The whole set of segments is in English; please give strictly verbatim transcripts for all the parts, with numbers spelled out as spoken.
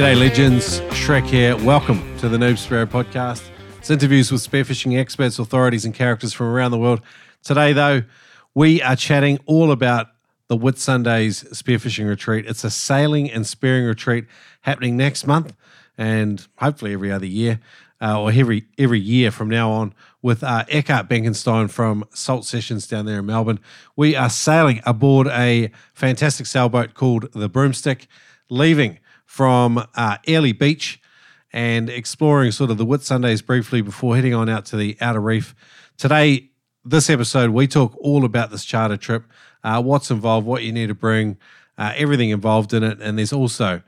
G'day legends, Shrek here. Welcome to the Noob Spearo Podcast. It's interviews with spearfishing experts, authorities and characters from around the world. Today though, we are chatting all about the Whitsundays Spearfishing Retreat. It's a sailing and spearing retreat happening next month and hopefully every other year uh, or every every year from now on with uh, Eckart Benkenstein from Salt Sessions down there in Melbourne. We are sailing aboard a fantastic sailboat called the Broomstick, leaving from uh, Airlie Beach and exploring sort of the Whitsundays briefly before heading on out to the Outer Reef. Today, this episode, we talk all about this charter trip, uh, what's involved, what you need to bring, uh, everything involved in it, and there's also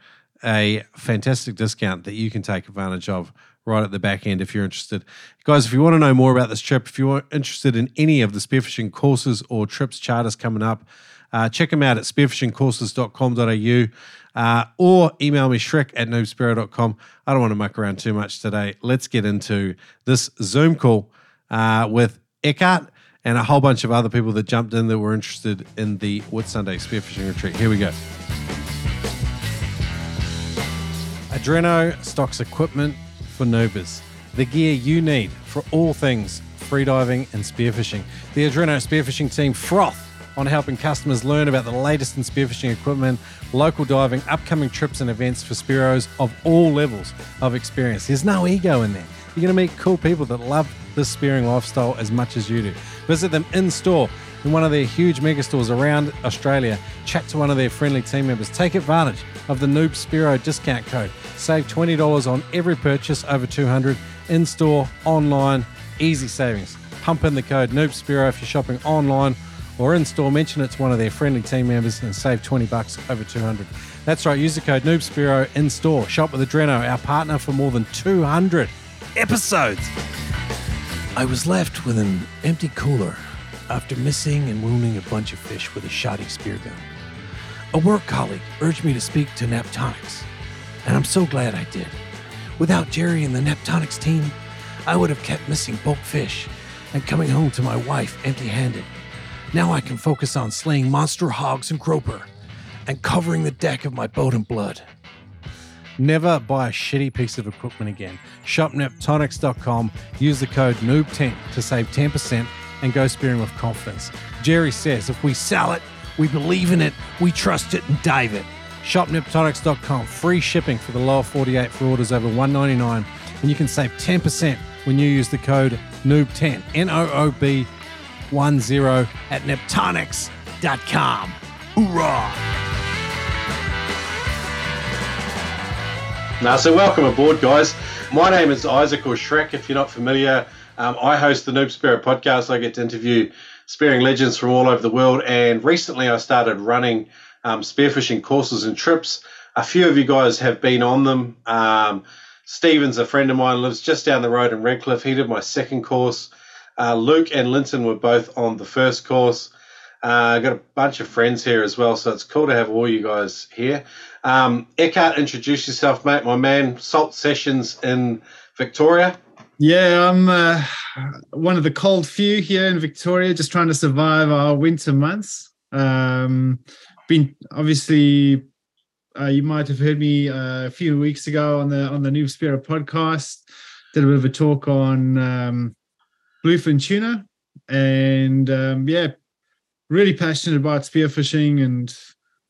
a fantastic discount that you can take advantage of right at the back end if you're interested. Guys, if you want to know more about this trip, if you're interested in any of the spearfishing courses or trips charters coming up, uh, check them out at spearfishing courses dot com dot a u uh, or email me Shrek at noob spearo dot com. I don't want to muck around too much today. Let's get into this Zoom call uh, with Eckart and a whole bunch of other people that jumped in that were interested in the Whitsundays Spearfishing Retreat. Here we go. Adreno stocks equipment for noobers, the gear you need for all things freediving and spearfishing. The Adreno Spearfishing team froth on helping customers learn about the latest in spearfishing equipment, local diving, upcoming trips and events for spearos of all levels of experience. There's no ego in there. You're going to meet cool people that love this spearing lifestyle as much as you do. Visit them in store in one of their huge mega stores around Australia. Chat to one of their friendly team members. Take advantage of the Noob Spearo discount code. Save twenty dollars on every purchase over two hundred dollars in store, online, easy savings. Pump in the code Noob Spearo if you're shopping online or in store. Mention it's one of their friendly team members and save twenty bucks over two hundred dollars. That's right, use the code Noob Spearo in store. Shop with Adreno, our partner for more than two hundred episodes. I was left with an empty cooler after missing and wounding a bunch of fish with a shoddy spear gun. A work colleague urged me to speak to Neptonics, and I'm so glad I did. Without Jerry and the Neptonics team, I would have kept missing bulk fish and coming home to my wife empty-handed. Now I can focus on slaying monster hogs and grouper and covering the deck of my boat in blood. Never buy a shitty piece of equipment again. Shop neptonics dot com, use the code noob ten to save ten percent and go spearing with confidence. Jerry says if we sell it, we believe in it, we trust it and dive it. Shop neptonics dot com, free shipping for the lower forty-eight for orders over one dollar ninety-nine, and you can save ten percent when you use the code noob ten, N O O B one zero at neptonics dot com. Hoorah! Now, so welcome aboard, guys. My name is Isaac, or Shrek, if you're not familiar. Um, I host the Noob Spearo Podcast. I get to interview spearing legends from all over the world. And recently I started running um, spearfishing courses and trips. A few of you guys have been on them. Um, Stephen's a friend of mine, lives just down the road in Redcliffe. He did my second course. Uh, Luke and Linton were both on the first course. Uh, I've got a bunch of friends here as well, so it's cool to have all you guys here. Um, Eckart, introduce yourself, mate. My man, Salt Sessions in Victoria. Yeah, I'm uh, one of the cold few here in Victoria, just trying to survive our winter months. Um, been obviously, uh, you might have heard me uh, a few weeks ago on the on the Noob Spearo Podcast. Did a bit of a talk on um, bluefin tuna, and um, yeah. Really passionate about spearfishing, and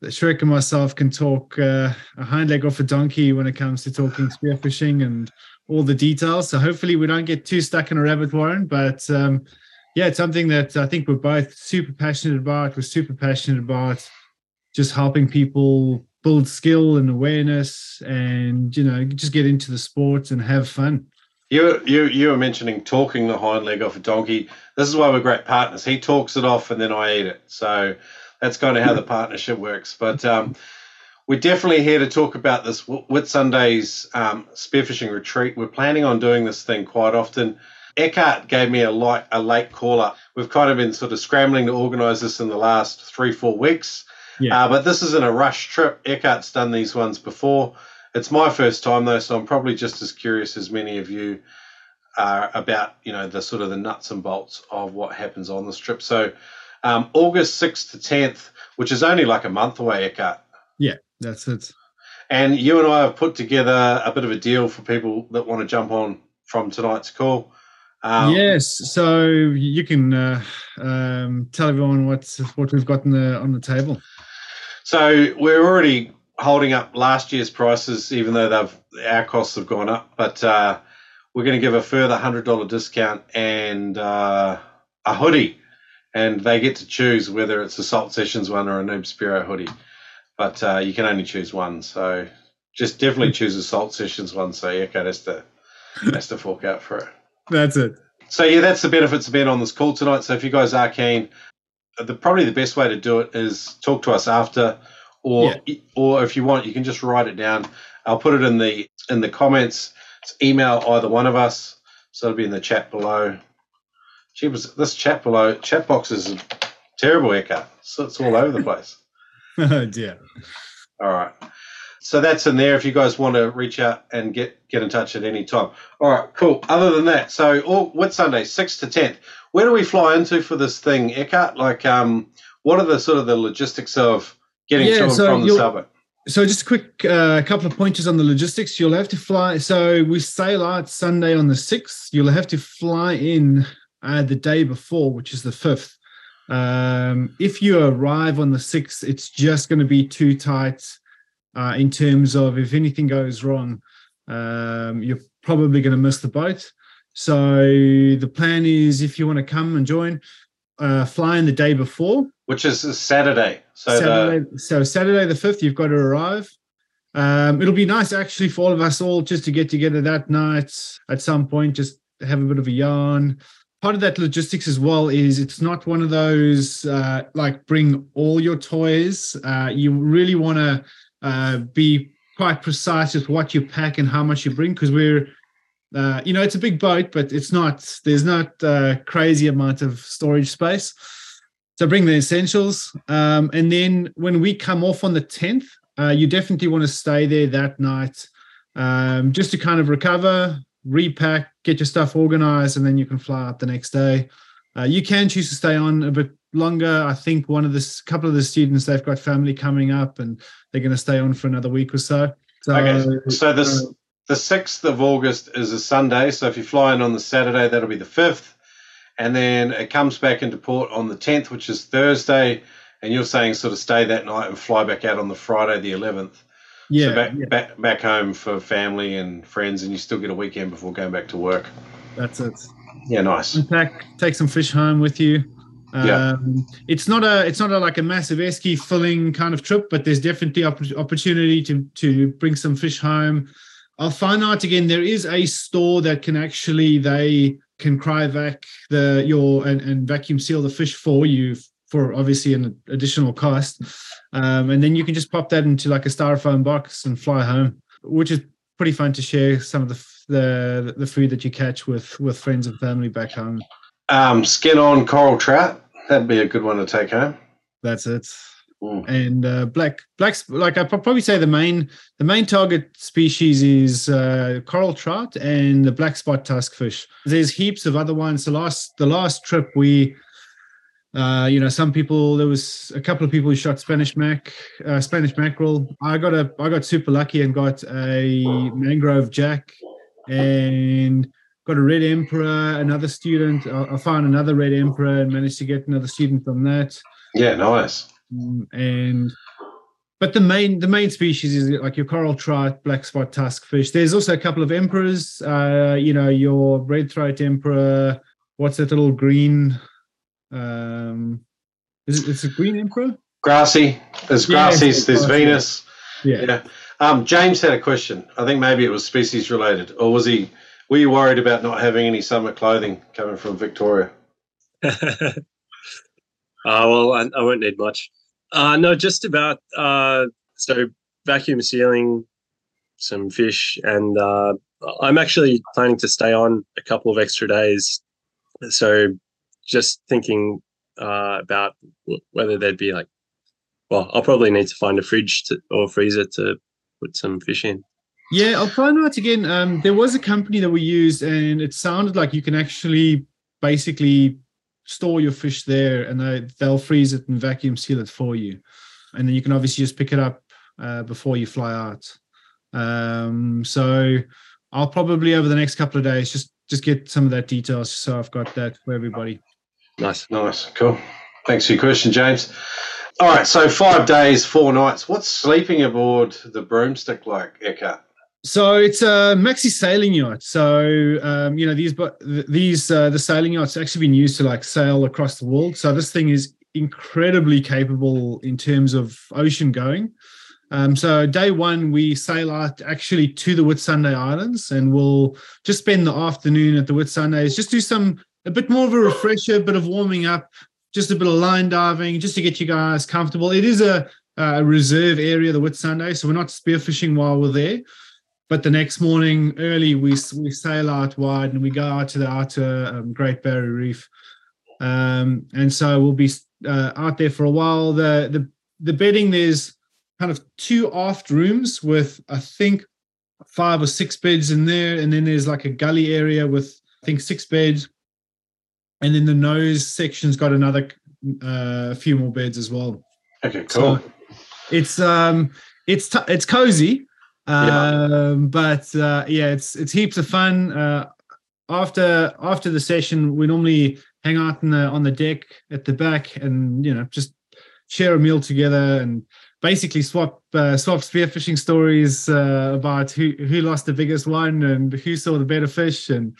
Shrek and myself can talk uh, a hind leg off a donkey when it comes to talking spearfishing and all the details. So hopefully we don't get too stuck in a rabbit warren. But um, yeah, it's something that I think we're both super passionate about. We're super passionate about just helping people build skill and awareness, and you know, just get into the sport and have fun. You you you were mentioning talking the hind leg off a donkey. This is why we're great partners. He talks it off and then I eat it. So that's kind of how the partnership works. But um, we're definitely here to talk about this Whitsundays um, Spearfishing Retreat. We're planning on doing this thing quite often. Eckart gave me a, light, a late call-up. We've kind of been sort of scrambling to organise this in the last three, four weeks. Yeah. Uh, but this isn't a rush trip. Eckart's done these ones before. It's my first time, though, so I'm probably just as curious as many of you are about, you know, the sort of the nuts and bolts of what happens on this trip. So um, August sixth to tenth, which is only like a month away, Eckart. Yeah, that's it. And you and I have put together a bit of a deal for people that want to jump on from tonight's call. Um, yes, so you can uh, um, tell everyone what's, what we've got on the, on the table. So we're already holding up last year's prices, even though they've our costs have gone up. But uh, we're going to give a further one hundred dollars discount and uh, a hoodie. And they get to choose whether it's a Salt Sessions one or a Noob Spearo hoodie. But uh, you can only choose one. So just definitely choose a Salt Sessions one. So, yeah, okay, that's the, that's the fork out for it. That's it. So, yeah, that's the benefits of being on this call tonight. So if you guys are keen, the probably the best way to do it is talk to us after, or yeah. or if you want, you can just write it down. I'll put it in the in the comments. It's email either one of us. So it'll be in the chat below. Gee, this chat below, chat box is a terrible, Eckart. So it's all over the place. Oh, dear. All right. So that's in there if you guys want to reach out and get, get in touch at any time. All right, cool. Other than that, so all Whitsundays, sixth to tenth. Where do we fly into for this thing, Eckart? Like, um, what are the sort of the logistics of getting yeah, to and so from the suburb? So just a quick uh, couple of pointers on the logistics. You'll have to fly. So we sail out Sunday on the sixth. You'll have to fly in uh, the day before, which is the fifth. Um, if you arrive on the sixth, it's just going to be too tight. Uh, in terms of if anything goes wrong, um, you're probably going to miss the boat. So the plan is if you want to come and join, uh, fly in the day before. Which is Saturday. So Saturday, the... so Saturday the fifth, you've got to arrive. Um, it'll be nice actually for all of us all just to get together that night at some point, just have a bit of a yarn. Part of that logistics as well is it's not one of those uh, like bring all your toys. Uh, you really want to Uh, be quite precise with what you pack and how much you bring, because we're, uh, you know, it's a big boat, but it's not, there's not a crazy amount of storage space. So bring the essentials. Um, and then when we come off on the tenth, uh, you definitely want to stay there that night um, just to kind of recover, repack, get your stuff organized, and then you can fly up the next day. Uh, you can choose to stay on a bit longer. I think one of the couple of the students, they've got family coming up and they're going to stay on for another week or so. So okay. So this, uh, the sixth of August is a Sunday. So if you fly in on the Saturday, that'll be the fifth. And then it comes back into port on the tenth, which is Thursday. And you're saying sort of stay that night and fly back out on the Friday, the eleventh. Yeah. So back, yeah. back, back home for family and friends, and you still get a weekend before going back to work. That's it. Yeah, nice. Unpack, take some fish home with you. Um, yeah. It's not a, it's not a, like a massive esky filling kind of trip, but there's definitely opp- opportunity to to bring some fish home. I'll find out again. There is a store that can actually they can cryovac the your and, and vacuum seal the fish for you for obviously an additional cost, um, and then you can just pop that into like a styrofoam box and fly home, which is pretty fun to share some of the the the food that you catch with with friends and family back home. Um, skin on coral trout. That'd be a good one to take home. That's it. Mm. And uh, black blacks, like I probably say, the main the main target species is uh, coral trout and the black spot tuskfish. There's heaps of other ones. The last the last trip we, uh, you know, some people there was a couple of people who shot Spanish mac, uh, Spanish mackerel. I got a I got super lucky and got a mangrove jack and got a red emperor, another student. I found another red emperor and managed to get another student from that. Yeah, nice. Um, and but the main the main species is like your coral trout, black spot tuskfish. There's also a couple of emperors. Uh, you know, your red throat emperor. What's that little green? Um, is it, it's a green emperor? Grassy. There's grassy's. Yeah, there's grassy. Venus. Yeah. yeah. Um, James had a question. I think maybe it was species related, or was he? Were you worried about not having any summer clothing coming from Victoria? uh, well, I, I won't need much. Uh, no, just about, uh, so vacuum sealing some fish, and uh, I'm actually planning to stay on a couple of extra days. So just thinking uh, about whether there'd be like, well, I'll probably need to find a fridge to, or freezer to put some fish in. Yeah, I'll find out again. Um, there was a company that we used, and it sounded like you can actually basically store your fish there, and they, they'll freeze it and vacuum seal it for you. And then you can obviously just pick it up uh, before you fly out. Um, so I'll probably over the next couple of days just just get some of that details, so I've got that for everybody. Nice, nice, cool. Thanks for your question, James. All right, so five days, four nights. What's sleeping aboard the Broomstick like, Eckart? So it's a maxi sailing yacht. So, um, you know, these these uh, the sailing yacht's actually been used to like sail across the world. So this thing is incredibly capable in terms of ocean going. Um, so day one, we sail out actually to the Whitsunday Islands, and we'll just spend the afternoon at the Whitsundays, just do some, a bit more of a refresher, a bit of warming up, just a bit of line diving, just to get you guys comfortable. It is a, a reserve area, the Whitsunday, so we're not spearfishing while we're there. But the next morning early, we we sail out wide and we go out to the outer um, Great Barrier Reef. Um, and so we'll be uh, out there for a while. The, the the bedding, there's kind of two aft rooms with, I think, five or six beds in there. And then there's like a gully area with, I think, six beds. And then the nose section's got another uh, few more beds as well. Okay, cool. So it's, um, it's, t- it's cozy. Yeah. Um, but uh, yeah, it's it's heaps of fun. Uh, after after the session, we normally hang out in the, on the deck at the back, and you know, just share a meal together and basically swap uh, swap spearfishing stories uh, about who who lost the biggest one and who saw the better fish, and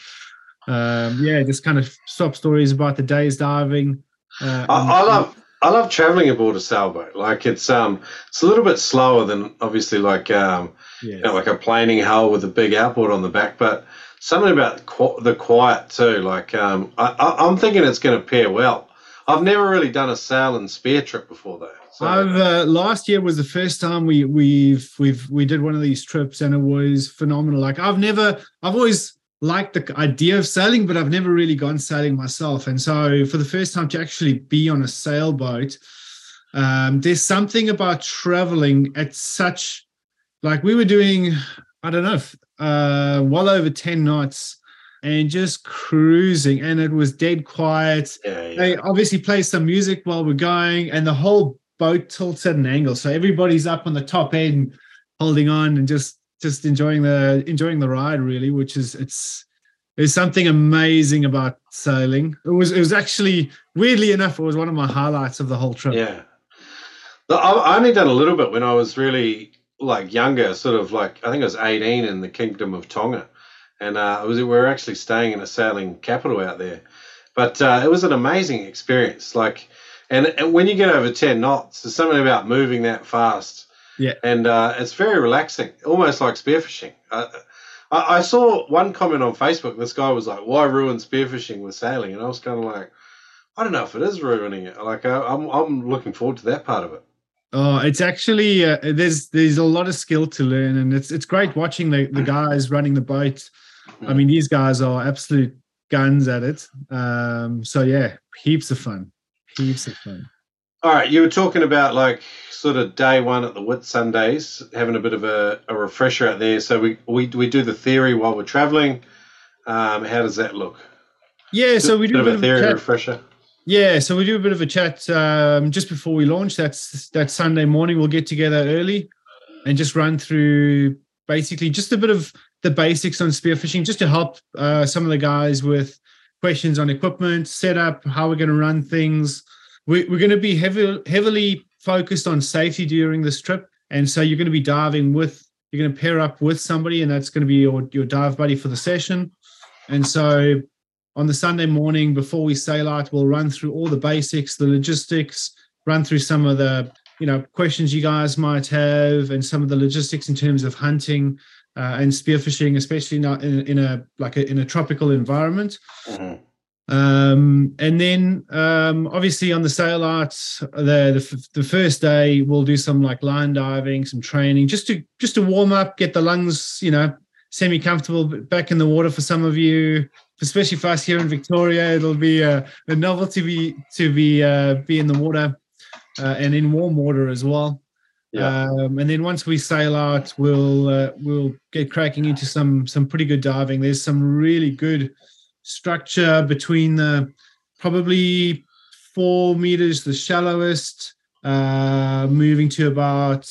um, yeah, just kind of swap stories about the day's diving. Uh, I, and, I love. I love traveling aboard a sailboat. Like it's um, it's a little bit slower than obviously like um, yes. you know, like a planing hull with a big outboard on the back, but something about qu- the quiet too. Like um, I, I, I'm thinking it's going to pair well. I've never really done a sail and spear trip before though. So. I've uh, last year was the first time we we've we've we did one of these trips, and it was phenomenal. Like I've never, I've always liked the idea of sailing, but I've never really gone sailing myself. And so for the first time to actually be on a sailboat, um, there's something about traveling at such, like we were doing, I don't know, uh, well over ten knots and just cruising, and it was dead quiet. Yeah, yeah. They obviously play some music while we're going, and the whole boat tilts at an angle. So everybody's up on the top end holding on and just, just enjoying the enjoying the ride, really, which is it's there's something amazing about sailing. It was it was actually, weirdly enough, it was one of my highlights of the whole trip. Yeah, I only done a little bit when I was really like younger, sort of like I think I was eighteen in the Kingdom of Tonga, and uh, it was we were actually staying in a sailing capital out there, but uh, it was an amazing experience. Like, and, and when you get over ten knots, there's something about moving that fast. Yeah, and uh, it's very relaxing, almost like spearfishing. Uh, I, I saw one comment on Facebook. This guy was like, "Why ruin spearfishing with sailing?" And I was kind of like, "I don't know if it is ruining it." Like, I, I'm I'm looking forward to that part of it. Oh, it's actually uh, there's there's a lot of skill to learn, and it's it's great watching the, the guys running the boat. I mean, these guys are absolute guns at it. Um, so yeah, heaps of fun, heaps of fun. All right, you were talking about like sort of day one at the Whitsundays, having a bit of a, a refresher out there. So we, we we do the theory while we're traveling. Um, how does that look? Yeah, so we do a bit of a theory chat. refresher. Yeah, so we do a bit of a chat um, just before we launch. That's that Sunday morning. We'll get together early and just run through basically just a bit of the basics on spearfishing, just to help uh, some of the guys with questions on equipment, setup, how we're going to run things. We're going to be heavy, heavily focused on safety during this trip. And so you're going to be diving with, you're going to pair up with somebody, and that's going to be your, your dive buddy for the session. And so on the Sunday morning before we sail out, we'll run through all the basics, the logistics, run through some of the, you know, questions you guys might have and some of the logistics in terms of hunting uh, and spearfishing, especially not in, in a, like a, in a tropical environment. Mm-hmm. Um, and then, um, obviously on the sail out, the, the, f- the first day we'll do some like line diving, some training just to, just to warm up, get the lungs, you know, semi-comfortable back in the water for some of you, especially for us here in Victoria. It'll be a, a novelty to be, to be, uh, be in the water, uh, and in warm water as well. Yeah. Um, and then once we sail out, we'll, uh, we'll get cracking into some, some pretty good diving. There's some really good structure between the probably four meters, the shallowest, uh, moving to about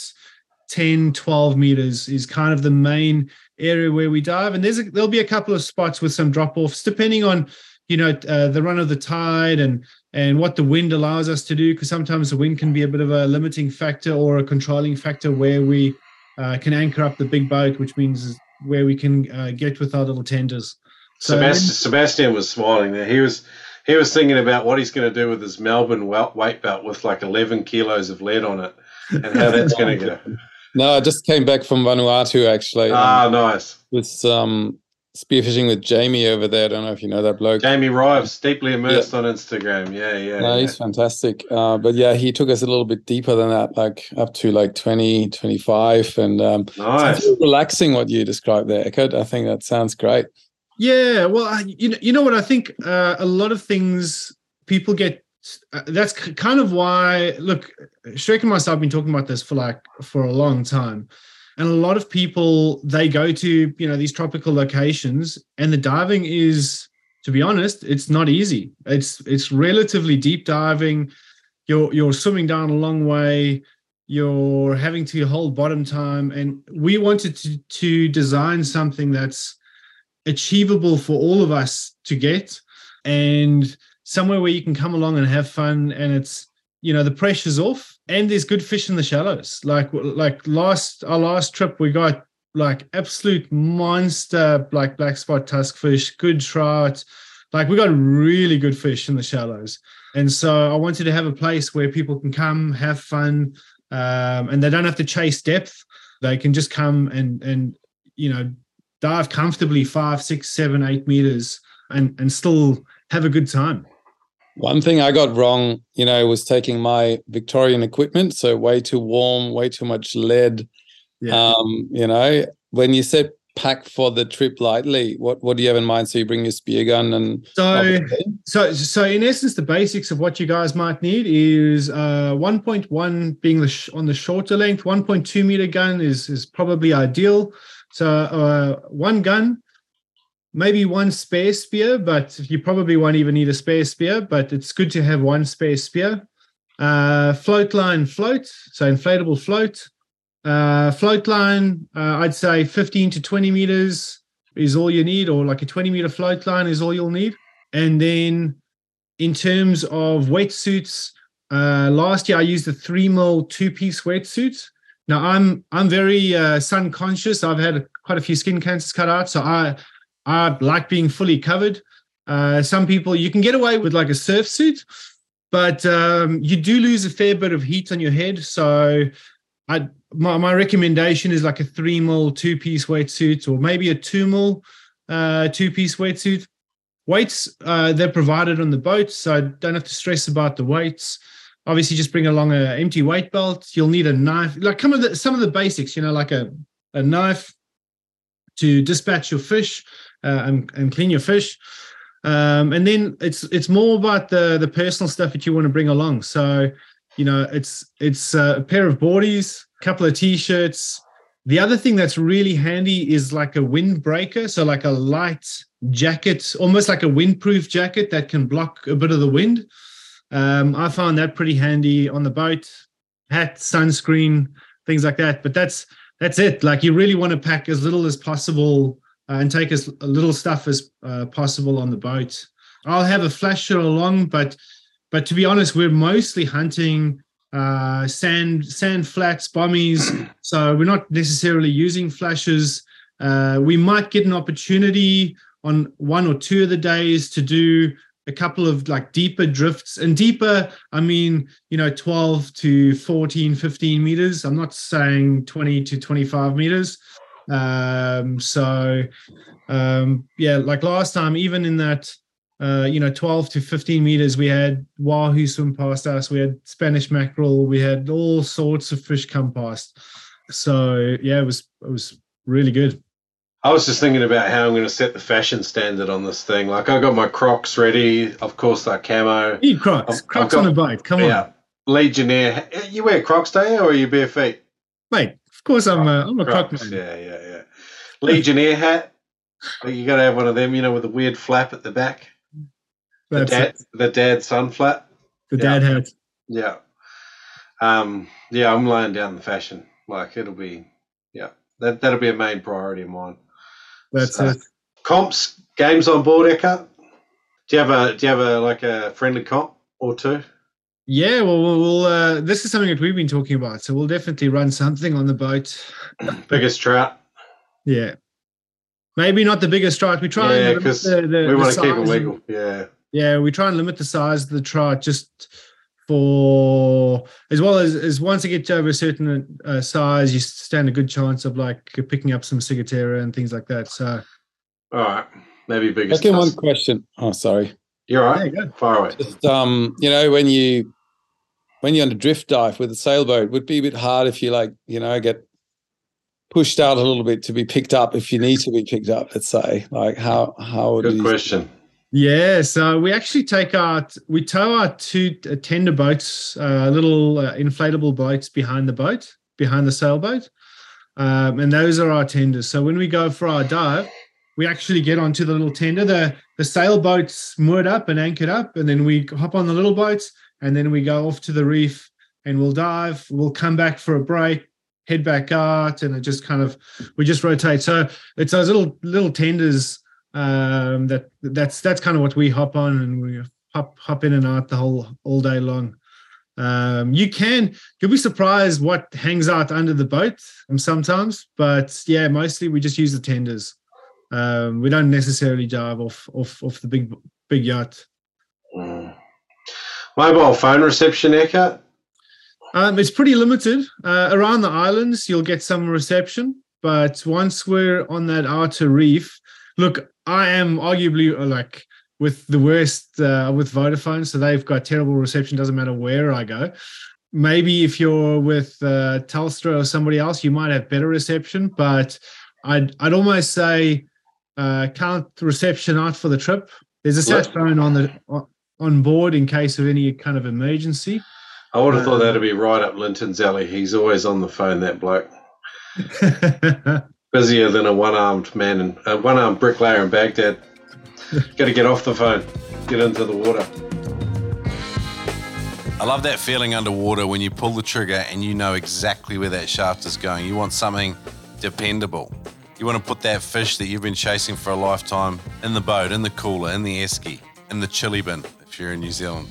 ten, twelve meters is kind of the main area where we dive. And there's a, there'll be a couple of spots with some drop-offs, depending on, you know, uh, the run of the tide and and what the wind allows us to do, because sometimes the wind can be a bit of a limiting factor or a controlling factor where we uh, can anchor up the big boat, which means where we can uh, get with our little tenders. So Sebast- Sebastian was smiling there. He was he was thinking about what he's going to do with his Melbourne weight belt with like eleven kilos of lead on it and how that's going to go. No, I just came back from Vanuatu, actually. Ah, nice. With um, spearfishing with Jamie over there. I don't know if you know that bloke. Jamie Rives, deeply immersed yeah. on Instagram. Yeah, yeah. No, yeah. He's fantastic. Uh, but, yeah, he took us a little bit deeper than that, like up to like twenty, twenty-five. And um, nice. It's relaxing what you described there, Eckart. I think that sounds great. Yeah, well, I, you, know, you know what? I think uh, a lot of things people get Uh, that's c- kind of why, look, Shrek and myself have been talking about this for like for a long time, and a lot of people, they go to, you know, these tropical locations, and the diving is, to be honest, it's not easy. It's it's relatively deep diving. You're you're swimming down a long way. You're having to hold bottom time, and we wanted to to design something that's achievable for all of us to get, and somewhere where you can come along and have fun, and it's, you know, the pressure's off and there's good fish in the shallows. Like like last our last trip, we got like absolute monster like black spot tusk fish, good trout. Like we got really good fish in the shallows. And so I wanted to have a place where people can come, have fun, um, and they don't have to chase depth. They can just come and, and you know, dive comfortably five, six, seven, eight meters and, and still have a good time. One thing I got wrong, you know, was taking my Victorian equipment. So way too warm, way too much lead. Yeah. Um, you know, when you said pack for the trip lightly, what, what do you have in mind? So you bring your spear gun and so so so. In essence, the basics of what you guys might need is uh, one point one being the sh- on the shorter length. one point two meter gun is is probably ideal. So uh, one gun. Maybe one spare spear, but you probably won't even need a spare spear, but it's good to have one spare spear. Uh, float line float, so inflatable float. Uh, float line, uh, I'd say fifteen to twenty meters is all you need, or like a twenty meter float line is all you'll need. And then in terms of wetsuits, uh, last year I used a three mil two-piece wetsuit. Now I'm I'm very uh, sun conscious. I've had quite a few skin cancers cut out, so I... I like being fully covered. Uh, some people, you can get away with like a surf suit, but um, you do lose a fair bit of heat on your head. So I, my, my recommendation is like a three mil two-piece wetsuit, or maybe a two mil uh, two-piece wetsuit. Weights, uh, they're provided on the boat, so don't have to stress about the weights. Obviously, just bring along an empty weight belt. You'll need a knife, like some of the, some of the basics, you know, like a, a knife to dispatch your fish. Uh, and, and clean your fish, um, and then it's it's more about the the personal stuff that you want to bring along. So, you know, it's it's a pair of boardies, a couple of t-shirts. The other thing that's really handy is like a windbreaker, so like a light jacket, almost like a windproof jacket that can block a bit of the wind. Um, I found that pretty handy on the boat. Hat, sunscreen, things like that. But that's that's it. Like you really want to pack as little as possible. Uh, and take as little stuff as uh, possible on the boat. I'll have a flasher along, but but to be honest, we're mostly hunting uh, sand sand flats, bommies, so we're not necessarily using flashes. Uh, we might get an opportunity on one or two of the days to do a couple of like deeper drifts. And deeper, I mean, you know, twelve to fourteen, fifteen meters. I'm not saying twenty to twenty-five meters. Um, so, um, yeah, like last time, even in that, uh, you know, twelve to fifteen meters, we had wahoo swim past us. We had Spanish mackerel. We had all sorts of fish come past. So yeah, it was, it was really good. I was just thinking about how I'm going to set the fashion standard on this thing. Like I got my Crocs ready. Of course, that camo. You Crocs, I've, Crocs I've got, on a bike. Come yeah, on. Legionnaire. You wear Crocs, do you, or are you bare feet? Mate. Of course, I'm a, I'm a croc man. Yeah, yeah, yeah. Legionnaire hat. You got to have one of them, you know, with a weird flap at the back. The dad, the dad sun flap. The yeah. dad hat. Yeah. Um, yeah, I'm laying down the fashion. Like it'll be, yeah, that, that'll be a main priority of mine. That's so, it. Comps, games on board, Eckart? Do you have a, do you have a, like a friendly comp or two? Yeah, well, we'll uh, this is something that we've been talking about, so we'll definitely run something on the boat. Biggest trout. Yeah. Maybe not the biggest trout. We try yeah, and limit the, the, we want the to keep it legal. And, yeah. Yeah, we try and limit the size of the trout just for, as well as, as once it gets over a certain uh, size, you stand a good chance of like picking up some ciguatera and things like that. So, all right, maybe biggest. Okay, one question. Oh, sorry. You're all right. There you go. Far away. Just, um, you know, when you when you're on a drift dive with a sailboat, it would be a bit hard if you like, you know, get pushed out a little bit to be picked up if you need to be picked up. Let's say, like, how how would good you question. Think? Yeah, so we actually take out, we tow our two tender boats, uh, little uh, inflatable boats behind the boat, behind the sailboat, um, and those are our tenders. So when we go for our dive, we actually get onto the little tender. The the sailboat's moored up and anchored up, and then we hop on the little boats, and then we go off to the reef, and we'll dive, we'll come back for a break, head back out, and it just kind of, we just rotate. So it's those little little tenders um that that's that's kind of what we hop on, and we hop hop in and out the whole all day long. Um you can you'll be surprised what hangs out under the boat sometimes, but yeah, mostly we just use the tenders. Um we don't necessarily dive off off off the big big yacht. Mm. Mobile phone reception, Eckart? Um it's pretty limited. Uh around the islands you'll get some reception, but once we're on that outer reef, look, I am arguably like with the worst uh, with Vodafone, so they've got terrible reception. Doesn't matter where I go. Maybe if you're with uh, Telstra or somebody else, you might have better reception. But I'd I'd almost say uh, count reception out for the trip. There's a sat phone on the on board in case of any kind of emergency. I would have um, thought that'd be right up Linton's alley. He's always on the phone, that bloke. Busier than a one-armed man and a one-armed bricklayer in Baghdad. Got to get off the phone, get into the water. I love that feeling underwater when you pull the trigger and you know exactly where that shaft is going. You want something dependable. You want to put that fish that you've been chasing for a lifetime in the boat, in the cooler, in the esky, in the chili bin if you're in New Zealand.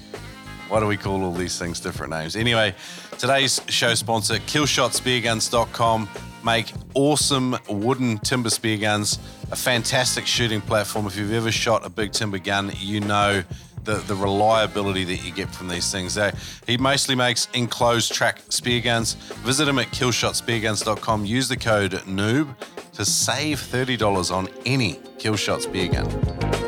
Why do we call all these things different names? Anyway, today's show sponsor, kill shot spear guns dot com, make awesome wooden timber spear guns, a fantastic shooting platform. If you've ever shot a big timber gun, you know the, the reliability that you get from these things. Uh, he mostly makes enclosed track spear guns. Visit him at kill shot spear guns dot com. Use the code Noob to save thirty dollars on any Killshot spear gun.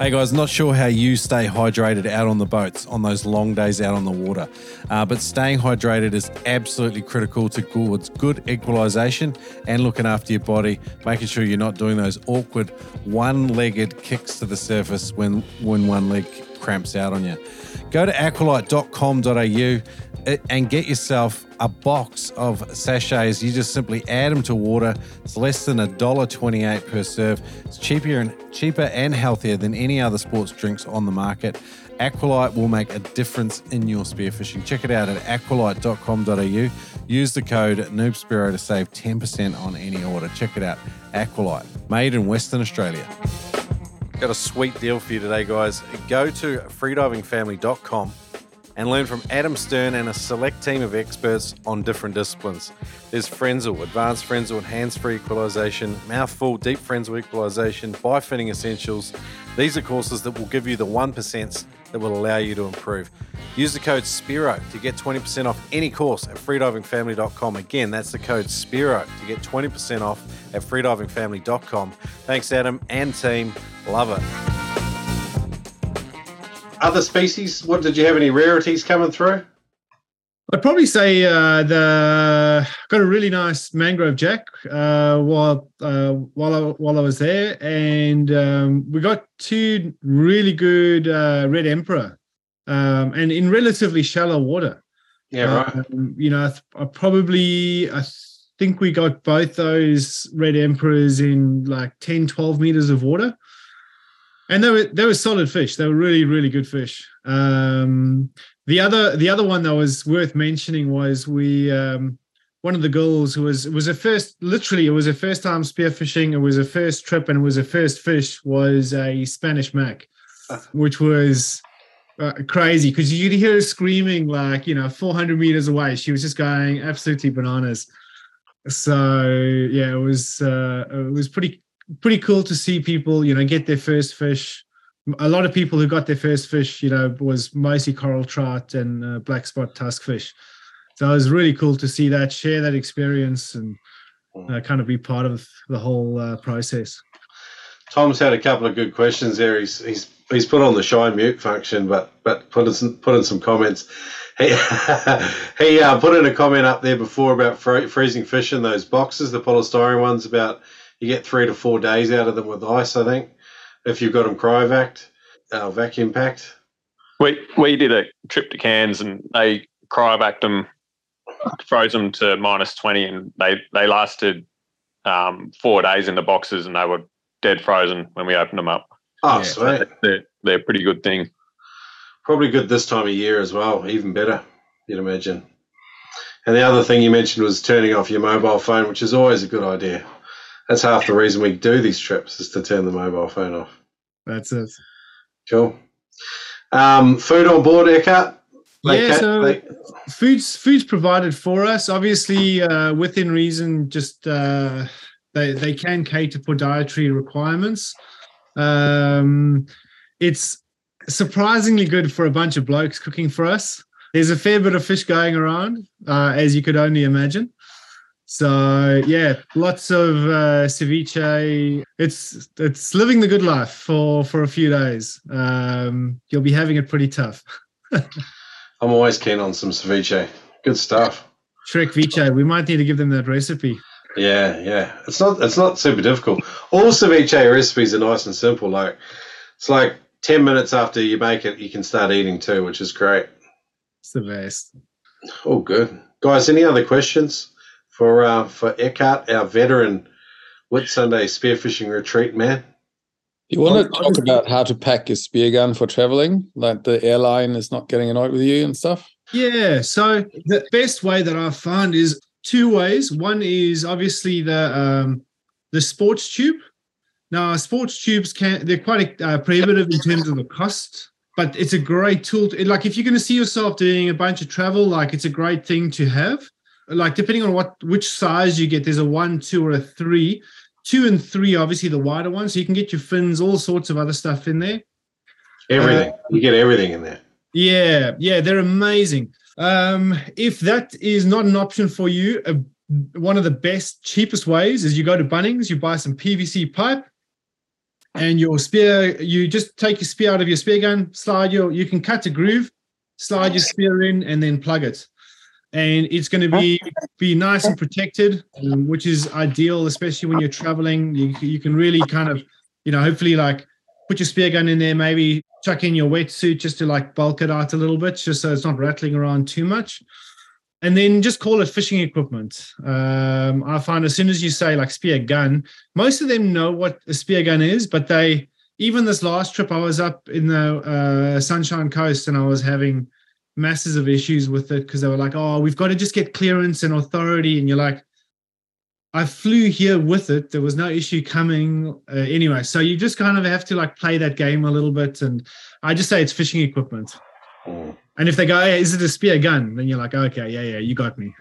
Hey guys, not sure how you stay hydrated out on the boats on those long days out on the water, uh, but staying hydrated is absolutely critical to good, good equalization and looking after your body, making sure you're not doing those awkward one-legged kicks to the surface when, when one leg cramps out on you. Go to aqualite dot com dot a u and get yourself a box of sachets. You just simply add them to water. It's less than one dollar twenty-eight per serve. It's cheaper and cheaper and healthier than any other sports drinks on the market. Aqualite will make a difference in your spearfishing. Check it out at aqualite dot com dot a u. Use the code Noob Spearo to save ten percent on any order. Check it out. Aqualite, made in Western Australia. Got a sweet deal for you today, guys. Go to freediving family dot com and learn from Adam Stern and a select team of experts on different disciplines. There's Frenzel, Advanced Frenzel and Hands-Free Equalization, Mouthful, Deep Frenzel Equalization, Bifitting Essentials. These are courses that will give you the one percent that will allow you to improve. Use the code Spearo to get twenty percent off any course at freediving family dot com. Again, that's the code Spearo to get twenty percent off at freediving family dot com. Thanks, Adam and team. Love it. Other species, what did you have any rarities coming through? I'd probably say uh, the got a really nice mangrove jack uh, while uh, while I, while I was there, and um, we got two really good uh, red emperor, um, and in relatively shallow water. Yeah, right. Um, you know, I, th- I probably I think we got both those red emperors in like ten, twelve meters of water, and they were they were solid fish. They were really really good fish. Um, The other the other one that was worth mentioning was we um, one of the girls who was, it was her first, literally, it was her first time spearfishing, it was her first trip, and it was her first fish was a Spanish mac, which was uh, crazy, because you could hear her screaming, like, you know, four hundred meters away. She was just going absolutely bananas. So, yeah, it was uh, it was pretty pretty cool to see people, you know, get their first fish. A lot of people who got their first fish, you know, was mostly coral trout and uh, black spot tusk fish. So it was really cool to see that, share that experience, and uh, kind of be part of the whole uh, process. Tom's had a couple of good questions there. He's he's he's put on the shy mute function, but but put in some, put in some comments. He he uh, put in a comment up there before about fr- freezing fish in those boxes, the polystyrene ones. About you get three to four days out of them with ice, I think, if you've got them cryovac, uh, vacuum packed. We we did a trip to Cairns and they cryovac them. Froze them to minus twenty, and they they lasted um four days in the boxes, and they were dead frozen when we opened them up. Oh yeah, sweet. So they're, they're a pretty good thing. Probably good this time of year as well, even better, you'd imagine. And the other thing you mentioned was turning off your mobile phone, which is always a good idea. That's half the reason we do these trips, is to turn the mobile phone off. That's it. Cool. Um food on board, Eckart? Like yeah, so like, food's food's provided for us. Obviously, uh, within reason, just uh, they they can cater for dietary requirements. Um, it's surprisingly good for a bunch of blokes cooking for us. There's a fair bit of fish going around, uh, as you could only imagine. So yeah, lots of uh, ceviche. It's it's living the good life for for a few days. Um, you'll be having it pretty tough. I'm always keen on some ceviche. Good stuff. Shrek ceviche. We might need to give them that recipe. Yeah, yeah. It's not it's not super difficult. All ceviche recipes are nice and simple. Like it's like ten minutes after you make it, you can start eating too, which is great. It's the best. All good. Guys, any other questions for uh, for Eckart, our veteran Whitsundays Spearfishing Retreat man? You want to talk about how to pack your spear gun for traveling, like the airline is not getting annoyed with you and stuff? Yeah, so the best way that I've found is two ways. One is obviously the um, the sports tube. Now, sports tubes, can they're quite uh, prohibitive in terms of the cost, but it's a great tool. To, like if you're going to see yourself doing a bunch of travel, like it's a great thing to have. Like depending on what which size you get, there's a one, two, or a three. Two and three, obviously, the wider ones. So you can get your fins, all sorts of other stuff in there. Everything. Uh, you get everything in there. Yeah. Yeah, they're amazing. Um, if that is not an option for you, uh, one of the best, cheapest ways is you go to Bunnings, you buy some P V C pipe, and your spear, you just take your spear out of your spear gun, slide your, you can cut a groove, slide your spear in, and then plug it. And it's going to be be nice and protected, um, which is ideal, especially when you're traveling. You you can really kind of, you know, hopefully like put your spear gun in there, maybe chuck in your wetsuit just to like bulk it out a little bit, just so it's not rattling around too much. And then just call it fishing equipment. Um, I find as soon as you say like spear gun, most of them know what a spear gun is, but they, even this last trip, I was up in the uh, Sunshine Coast and I was having masses of issues with it because they were like, oh, we've got to just get clearance and authority, and you're like, I flew here with it, there was no issue coming uh, anyway. So you just kind of have to like play that game a little bit, and I just say it's fishing equipment. Mm. And if they go, hey, is it a spear gun, then you're like, okay, yeah yeah you got me.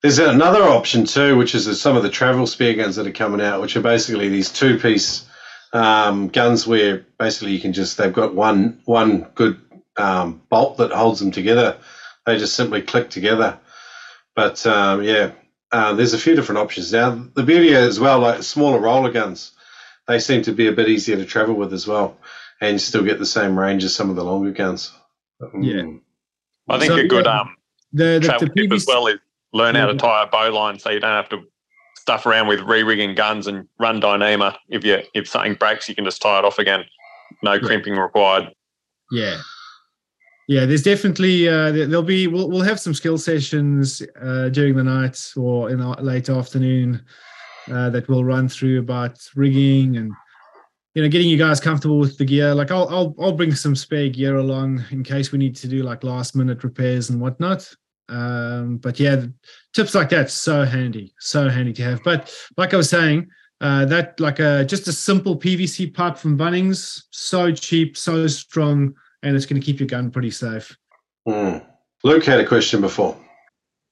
There's another option too, which is some of the travel spear guns that are coming out, which are basically these two-piece um guns where basically you can just, they've got one one good Um, bolt that holds them together. They just simply click together. But um, yeah, uh, there's a few different options now. The beauty as well, like smaller roller guns, they seem to be a bit easier to travel with as well, and you still get the same range as some of the longer guns. Yeah, mm. I think so, a good um, the, the, travel the tip as well is learn how to tie a bowline, so you don't have to stuff around with re-rigging guns and run Dyneema. If you if something breaks, you can just tie it off again. No yeah. crimping required. Yeah. Yeah, there's definitely uh, there'll be we'll we'll have some skill sessions uh, during the night or in the late afternoon uh, that we'll run through about rigging and, you know, getting you guys comfortable with the gear. Like I'll I'll I'll bring some spare gear along in case we need to do like last minute repairs and whatnot. Um, but yeah, tips like that, so handy, so handy to have. But like I was saying, uh, that like a, just a simple P V C pipe from Bunnings, so cheap, so strong, and it's going to keep your gun pretty safe. Mm. Luke had a question before.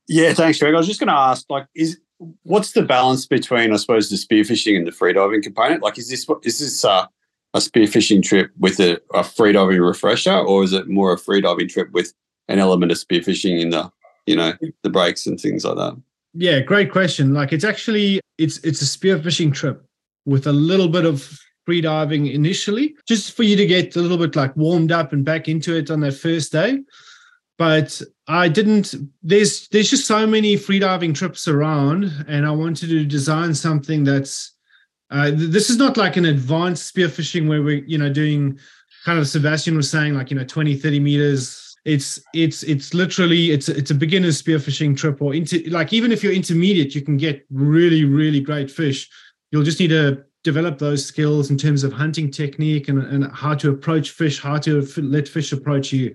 Yeah, thanks, Greg. I was just going to ask, like, is what's the balance between, I suppose, the spearfishing and the freediving component? Like, is this is this uh, a spearfishing trip with a, a freediving refresher, or is it more a freediving trip with an element of spearfishing in the, you know, the breaks and things like that? Yeah, great question. Like, it's actually it's it's a spearfishing trip with a little bit of freediving initially, just for you to get a little bit like warmed up and back into it on that first day. But I didn't, there's there's just so many freediving trips around, and I wanted to design something that's, uh, this is not like an advanced spearfishing where we're, you know, doing kind of, Sebastian was saying, like, you know, twenty, thirty meters. It's, it's, it's literally, it's, it's a beginner spearfishing trip, or into, like, even if you're intermediate, you can get really, really great fish. You'll just need to develop those skills in terms of hunting technique and, and how to approach fish, how to f- let fish approach you.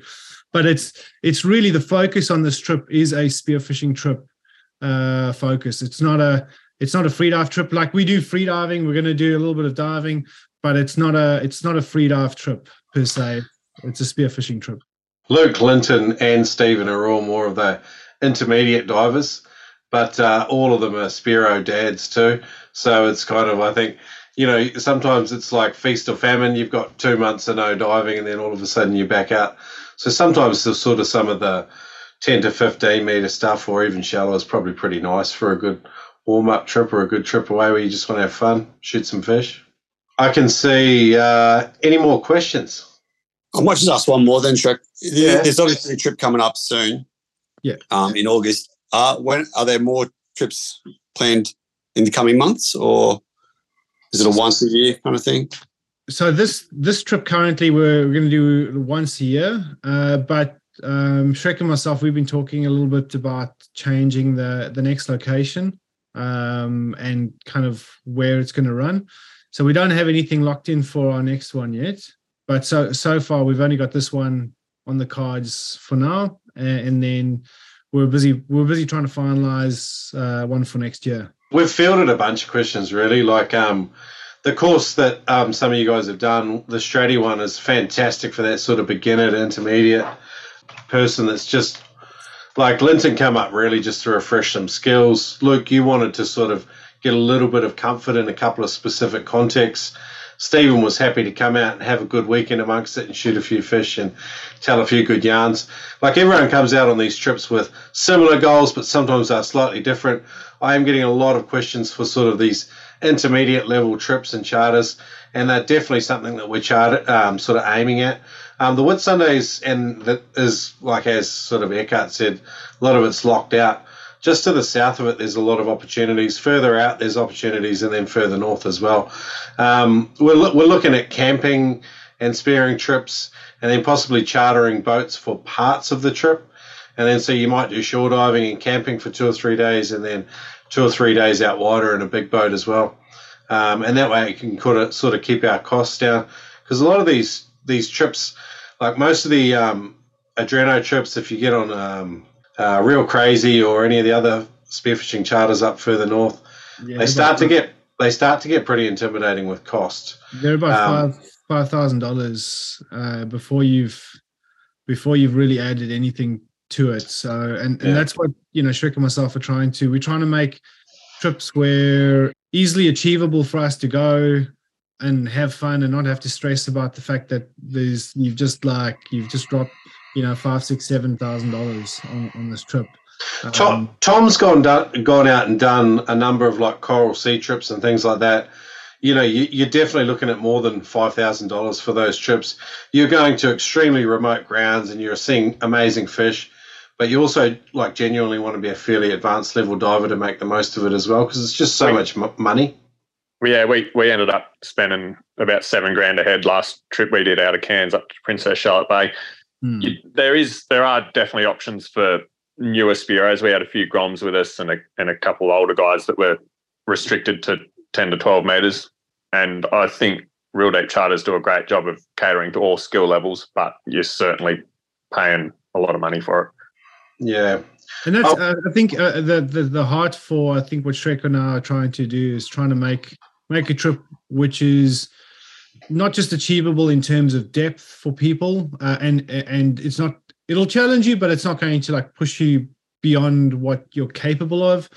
But it's it's really the focus on this trip is a spearfishing trip uh, focus. It's not a it's not a freedive trip. Like, we do freediving, we're going to do a little bit of diving, but it's not a it's not a freedive trip per se. It's a spearfishing trip. Luke, Linton, and Stephen are all more of the intermediate divers, but uh, all of them are Spearo dads too. So it's kind of, I think, you know, sometimes it's like feast or famine. You've got two months of no diving, and then all of a sudden you're back out. So sometimes the sort of some of the ten to fifteen metre stuff, or even shallow, is probably pretty nice for a good warm-up trip or a good trip away where you just want to have fun, shoot some fish. I can see uh, any more questions. I might just ask one more then, Shrek. Yeah. There's obviously a trip coming up soon. Yeah. Um, in August. Uh, when are there more trips planned in the coming months, or is it a once a year kind of thing? So this this trip currently we're, we're going to do once a year, uh, but um, Shrek and myself, we've been talking a little bit about changing the, the next location um, and kind of where it's going to run. So we don't have anything locked in for our next one yet, but so so far we've only got this one on the cards for now, and, and then we're busy we're busy trying to finalise uh, one for next year. We've fielded a bunch of questions, really, like um. The course that um, some of you guys have done, the Stradie one, is fantastic for that sort of beginner to intermediate person that's just, like, Linton came up really just to refresh some skills. Luke, you wanted to sort of get a little bit of comfort in a couple of specific contexts. Stephen was happy to come out and have a good weekend amongst it and shoot a few fish and tell a few good yarns. Like, everyone comes out on these trips with similar goals, but sometimes they're slightly different. I am getting a lot of questions for sort of these intermediate level trips and charters, and they're definitely something that we're charter, um, sort of aiming at. Um, the Whitsundays, and that is, like, as sort of Eckart said, a lot of it's locked out. Just to the south of it, there's a lot of opportunities. Further out, there's opportunities, and then further north as well. Um, we're, lo- we're looking at camping and spearing trips, and then possibly chartering boats for parts of the trip. And then so you might do shore diving and camping for two or three days, and then two or three days out wider in a big boat as well. Um, and that way you can sort of keep our costs down. Because a lot of these these trips, like most of the um, Adreno trips, if you get on um, uh, Real Crazy or any of the other spearfishing charters up further north, yeah, they start to get they start to get pretty intimidating with cost. They're about um, five thousand dollars uh, before you've before you've really added anything to it. So and, and yeah. That's what, you know, Shrek and myself are trying to, we're trying to make trips where easily achievable for us to go and have fun and not have to stress about the fact that there's you've just like you've just dropped, you know, five, six, seven thousand dollars on, on this trip. Um, Tom, Tom's gone done, gone out and done a number of like coral sea trips and things like that. You know, you, you're definitely looking at more than five thousand dollars for those trips. You're going to extremely remote grounds and you're seeing amazing fish. But you also, like, genuinely want to be a fairly advanced level diver to make the most of it as well, because it's just so we, much m- money. Yeah, we, we ended up spending about seven grand a head last trip we did out of Cairns up to Princess Charlotte Bay. Mm. You, there is there are definitely options for newer Spearos. We had a few Groms with us and a, and a couple older guys that were restricted to ten to twelve metres, and I think real deep charters do a great job of catering to all skill levels, but you're certainly paying a lot of money for it. Yeah. And that's, oh. uh, I think uh, the, the the heart for, I think what Shrek and I are trying to do is trying to make make a trip which is not just achievable in terms of depth for people, uh, and and it's not, it'll challenge you, but it's not going to like push you beyond what you're capable of,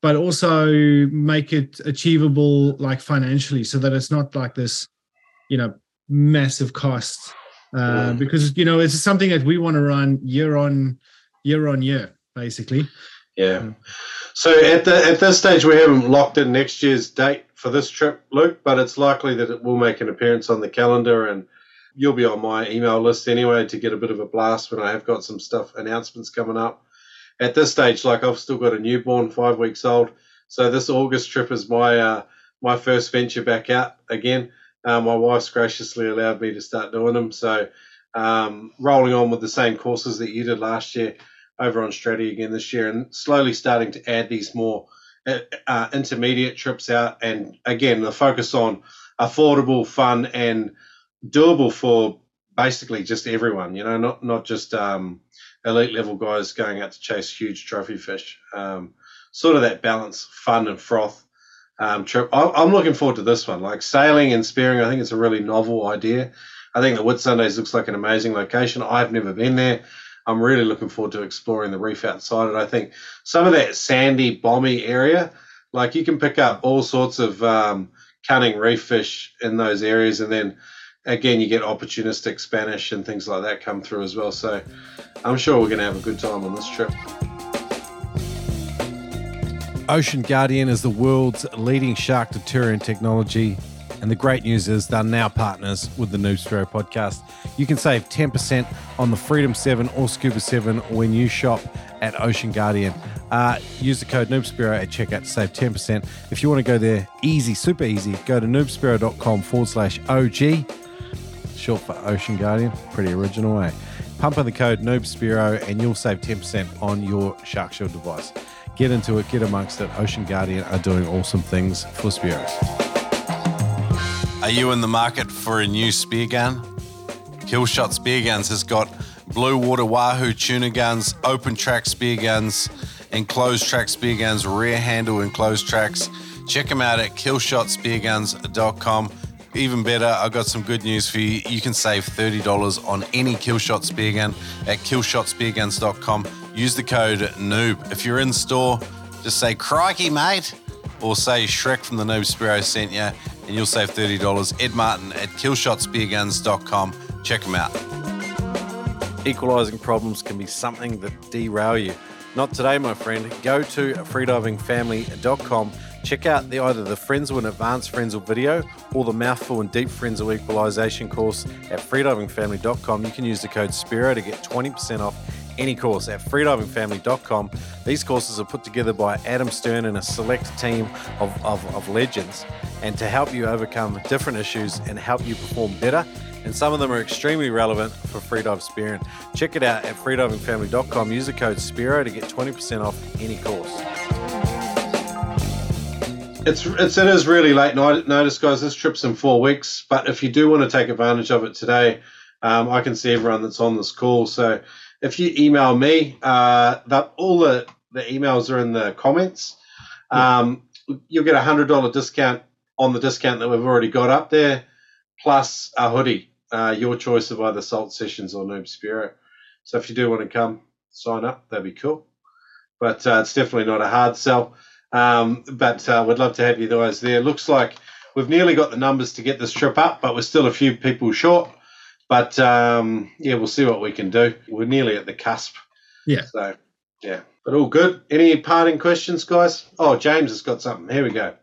but also make it achievable like financially, so that it's not like this, you know, massive cost. Uh, mm. Because, you know, it's something that we want to run year on year on year, basically. Yeah. So at the at this stage, we haven't locked in next year's date for this trip, Luke, but it's likely that it will make an appearance on the calendar, and you'll be on my email list anyway to get a bit of a blast when I have got some stuff, announcements coming up. At this stage, like, I've still got a newborn, five weeks old, so this August trip is my uh, my first venture back out again. Uh, my wife's graciously allowed me to start doing them, so um, rolling on with the same courses that you did last year over on Stradie again this year, and slowly starting to add these more uh, intermediate trips out, and again the focus on affordable, fun, and doable for basically just everyone. You know, not not just um, elite level guys going out to chase huge trophy fish. Um, sort of that balance, fun and froth. Um, trip. I'm looking forward to this one. Like sailing and spearing, I think it's a really novel idea. I think the Whitsundays looks like an amazing location. I've never been there. I'm really looking forward to exploring the reef outside it. I think some of that sandy, balmy area, like you can pick up all sorts of um, cunning reef fish in those areas, and then again you get opportunistic Spanish and things like that come through as well. So I'm sure we're going to have a good time on this trip. Ocean Guardian is the world's leading shark deterrent technology, and the great news is they're now partners with the Noob Spearo Podcast. You can save ten percent on the Freedom seven or Scuba seven when you shop at Ocean Guardian. Uh, use the code Noob Spearo at checkout to save ten percent. If you want to go there, easy, super easy, go to noob spearo dot com forward slash O G, short for Ocean Guardian, pretty original, eh? Pump in the code Noob Spearo and you'll save ten percent on your shark shield device. Get into it, get amongst it. Ocean Guardian are doing awesome things for Spearos. Are you in the market for a new spear gun? Killshot Spear Guns has got blue water wahoo tuna guns, open track spear guns, enclosed track spear guns, rear handle enclosed tracks. Check them out at killshot spear guns dot com. Even better, I've got some good news for you. You can save thirty dollars on any Killshot Spear Gun at killshot spear guns dot com. Use the code Noob. If you're in store, just say crikey, mate, or say Shrek from the Noob Spearo sent you, and you'll save thirty dollars. Ed Martin at killshot spear guns dot com. Check them out. Equalising problems can be something that derail you. Not today, my friend. Go to freediving family dot com. Check out the, either the Frenzel and Advanced Frenzel video or the Mouthful and Deep Frenzel Equalisation course at freediving family dot com. You can use the code Spearo to get twenty percent off any course at freediving family dot com. These courses are put together by Adam Stern and a select team of, of, of legends, and to help you overcome different issues and help you perform better. And some of them are extremely relevant for freedive spearing. Check it out at freediving family dot com. Use the code Spearo to get twenty percent off any course. It's, it's, it is really late notice, guys. This trip's in four weeks, but if you do want to take advantage of it today, um, I can see everyone that's on this call. So if you email me, uh, that all the, the emails are in the comments. Um, you'll get a one hundred dollars discount on the discount that we've already got up there, plus a hoodie, uh, your choice of either Salt Sessions or Noob Spearo. So if you do want to come, sign up. That'd be cool. But uh, it's definitely not a hard sell. Um, but uh, we'd love to have you guys there. Looks like we've nearly got the numbers to get this trip up, but we're still a few people short. But, um, yeah, we'll see what we can do. We're nearly at the cusp. Yeah. So, yeah. But all good. Any parting questions, guys? Oh, James has got something. Here we go.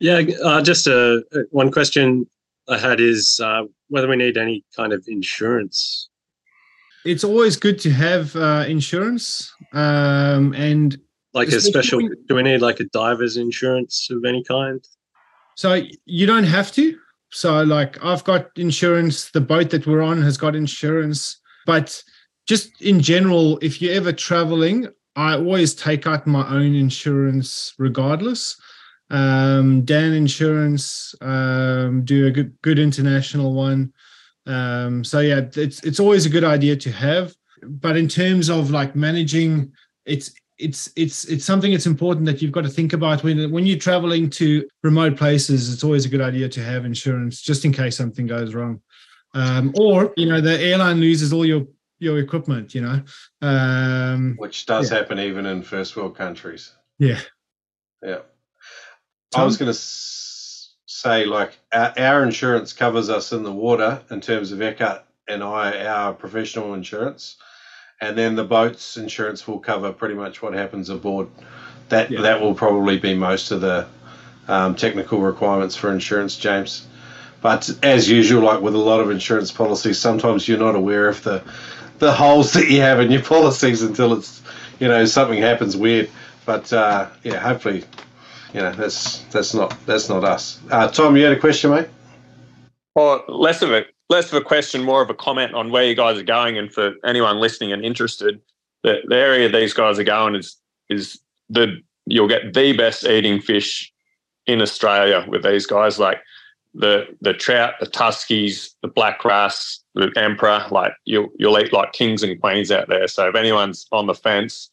Yeah, uh, just uh, one question I had is uh, whether we need any kind of insurance. It's always good to have uh, insurance um, and like a special, do we need like a diver's insurance of any kind? So you don't have to. So like I've got insurance, the boat that we're on has got insurance, but just in general, if you're ever traveling, I always take out my own insurance regardless. Um, Dan Insurance, um, do a good, good international one. Um, so yeah, it's, it's always a good idea to have, but in terms of like managing, it's, it's it's it's something that's important that you've got to think about when when you're traveling to remote places. It's always a good idea to have insurance just in case something goes wrong, um, or you know the airline loses all your your equipment. You know, um, which does yeah. happen even in first world countries. Yeah, yeah. Tom? I was going to say, like, our, our insurance covers us in the water in terms of Eckart and I, our professional insurance. And then the boat's insurance will cover pretty much what happens aboard. That yeah. that will probably be most of the um, technical requirements for insurance, James. But as usual, like with a lot of insurance policies, sometimes you're not aware of the the holes that you have in your policies until it's, you know, something happens weird. But uh, yeah, hopefully, you know, that's that's not that's not us. Uh, Tom, you had a question, mate? Well, less of it. Less of a question, more of a comment on where you guys are going. And for anyone listening and interested, the, the area these guys are going is is the you'll get the best eating fish in Australia with these guys, like the the trout, the tuskies, the black grass, the emperor. Like you'll you'll eat like kings and queens out there. So if anyone's on the fence,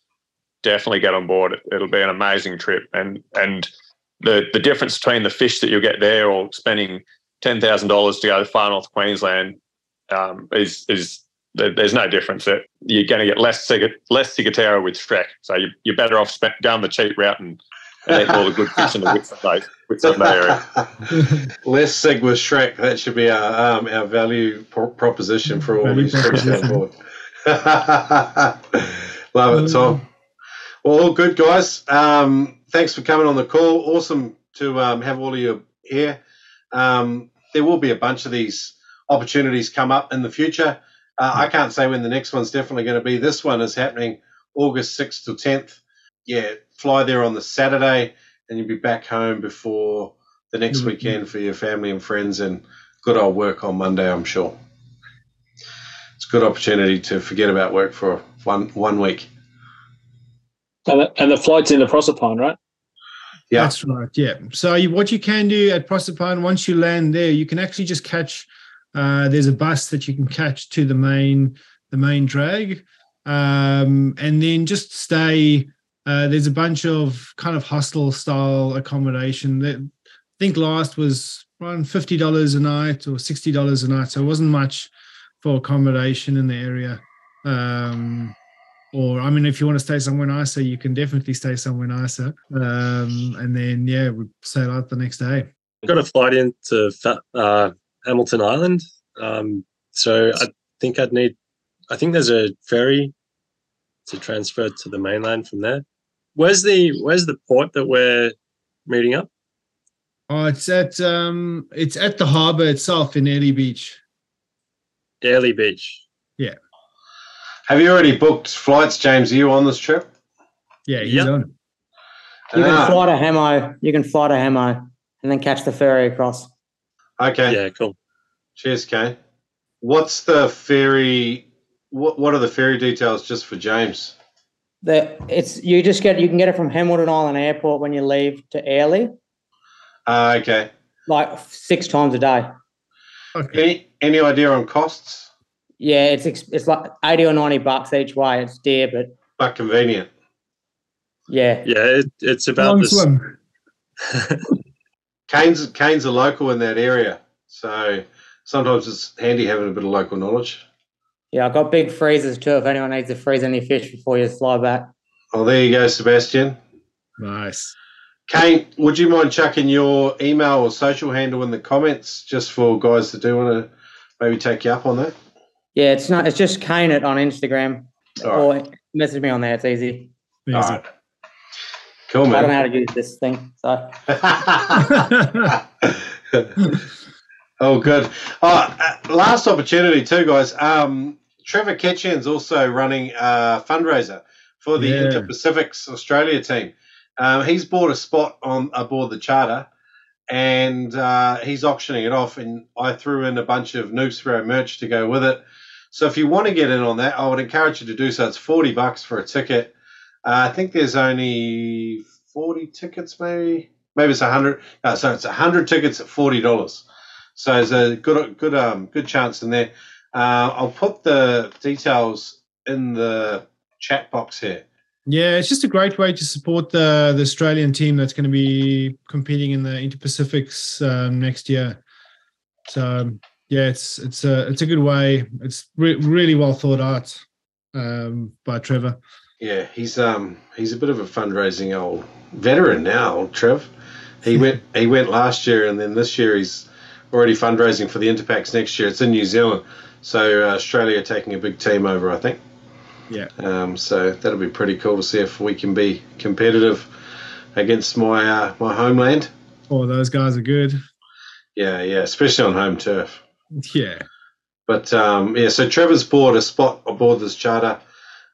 definitely get on board. It'll be an amazing trip. And and the the difference between the fish that you'll get there or spending ten thousand dollars to go to far north Queensland um, is is there's no difference. That you're going to get less less cigatera with Shrek, so you, you're better off down the cheap route and, and eat all the good fish in the Whitsundays area. Less sig with Shrek. That should be our um, our value pro- proposition for all these trips on board. Love it, Tom. Well, all good, guys. Um, thanks for coming on the call. Awesome to um, have all of you here. Um, there will be a bunch of these opportunities come up in the future. Uh, I can't say when the next one's definitely going to be. This one is happening August sixth to tenth. Yeah, fly there on the Saturday and you'll be back home before the next mm-hmm. weekend for your family and friends, and good old work on Monday, I'm sure. It's a good opportunity to forget about work for one, one week. And the, and the flight's in the Proserpine, right? Yeah. That's right, yeah. So you, what you can do at Proserpine, once you land there, you can actually just catch, uh, there's a bus that you can catch to the main the main drag, um, and then just stay. Uh, there's a bunch of kind of hostel-style accommodation. That, I think last was around fifty dollars a night or sixty dollars a night, so it wasn't much for accommodation in the area. Um Or, I mean, if you want to stay somewhere nicer, you can definitely stay somewhere nicer. Um, and then, yeah, we sail out the next day. I've got a flight into uh, Hamilton Island. Um, so I think I'd need, I think there's a ferry to transfer to the mainland from there. Where's the Where's the port that we're meeting up? Oh, it's at um, it's at the harbour itself in Airlie Beach. Airlie Beach. Yeah. Have you already booked flights, James? Are you on this trip? Yeah, he's yep. on. You can ah. fly to Hamo. You can fly to Hamo and then catch the ferry across. Okay. Yeah, cool. Cheers, Kay. What's the ferry? What What are the ferry details just for James? The it's you just get you can get it from Hamilton Island Airport when you leave to Airlie. Uh, okay. Like six times a day. Okay. Any, any idea on costs? Yeah, it's it's like eighty or ninety bucks each way. It's dear, but but convenient. Yeah, yeah, it, it's about this. Swim. Cairns, Cairns are local in that area, so sometimes it's handy having a bit of local knowledge. Yeah, I've got big freezers too. If anyone needs to freeze any fish before you fly back. Oh, there you go, Sebastian. Nice. Kane, would you mind chucking your email or social handle in the comments just for guys that do want to maybe take you up on that? Yeah, it's not. It's just Kane it on Instagram. All right. Or message me on there. It's easy. All right. Cool, man. I don't know how to use this thing. So. Oh, good. Oh, last opportunity too, guys. Um, Trevor Ketchen's also running a fundraiser for the yeah. Interpacifics Australia team. Um, he's bought a spot on aboard the charter, and uh, he's auctioning it off. And I threw in a bunch of Noob Spearo merch to go with it. So if you want to get in on that, I would encourage you to do so. It's forty bucks for a ticket. Uh, I think there's only forty tickets, maybe. Maybe it's one hundred. No, so it's one hundred tickets at forty dollars. So there's a good good, um, good chance in there. Uh, I'll put the details in the chat box here. Yeah, it's just a great way to support the, the Australian team that's going to be competing in the Interpacifics um, next year. So yeah, it's it's a it's a good way. It's re- really well thought out um, by Trevor. Yeah, he's um he's a bit of a fundraising old veteran now, old Trev. He went he went last year, and then this year he's already fundraising for the Interpacs next year. It's in New Zealand, so uh, Australia are taking a big team over, I think. Yeah. Um. So that'll be pretty cool to see if we can be competitive against my uh, my homeland. Oh, those guys are good. Yeah, yeah, especially on home turf. Yeah. But um, yeah. So Trevor's bought a spot aboard this charter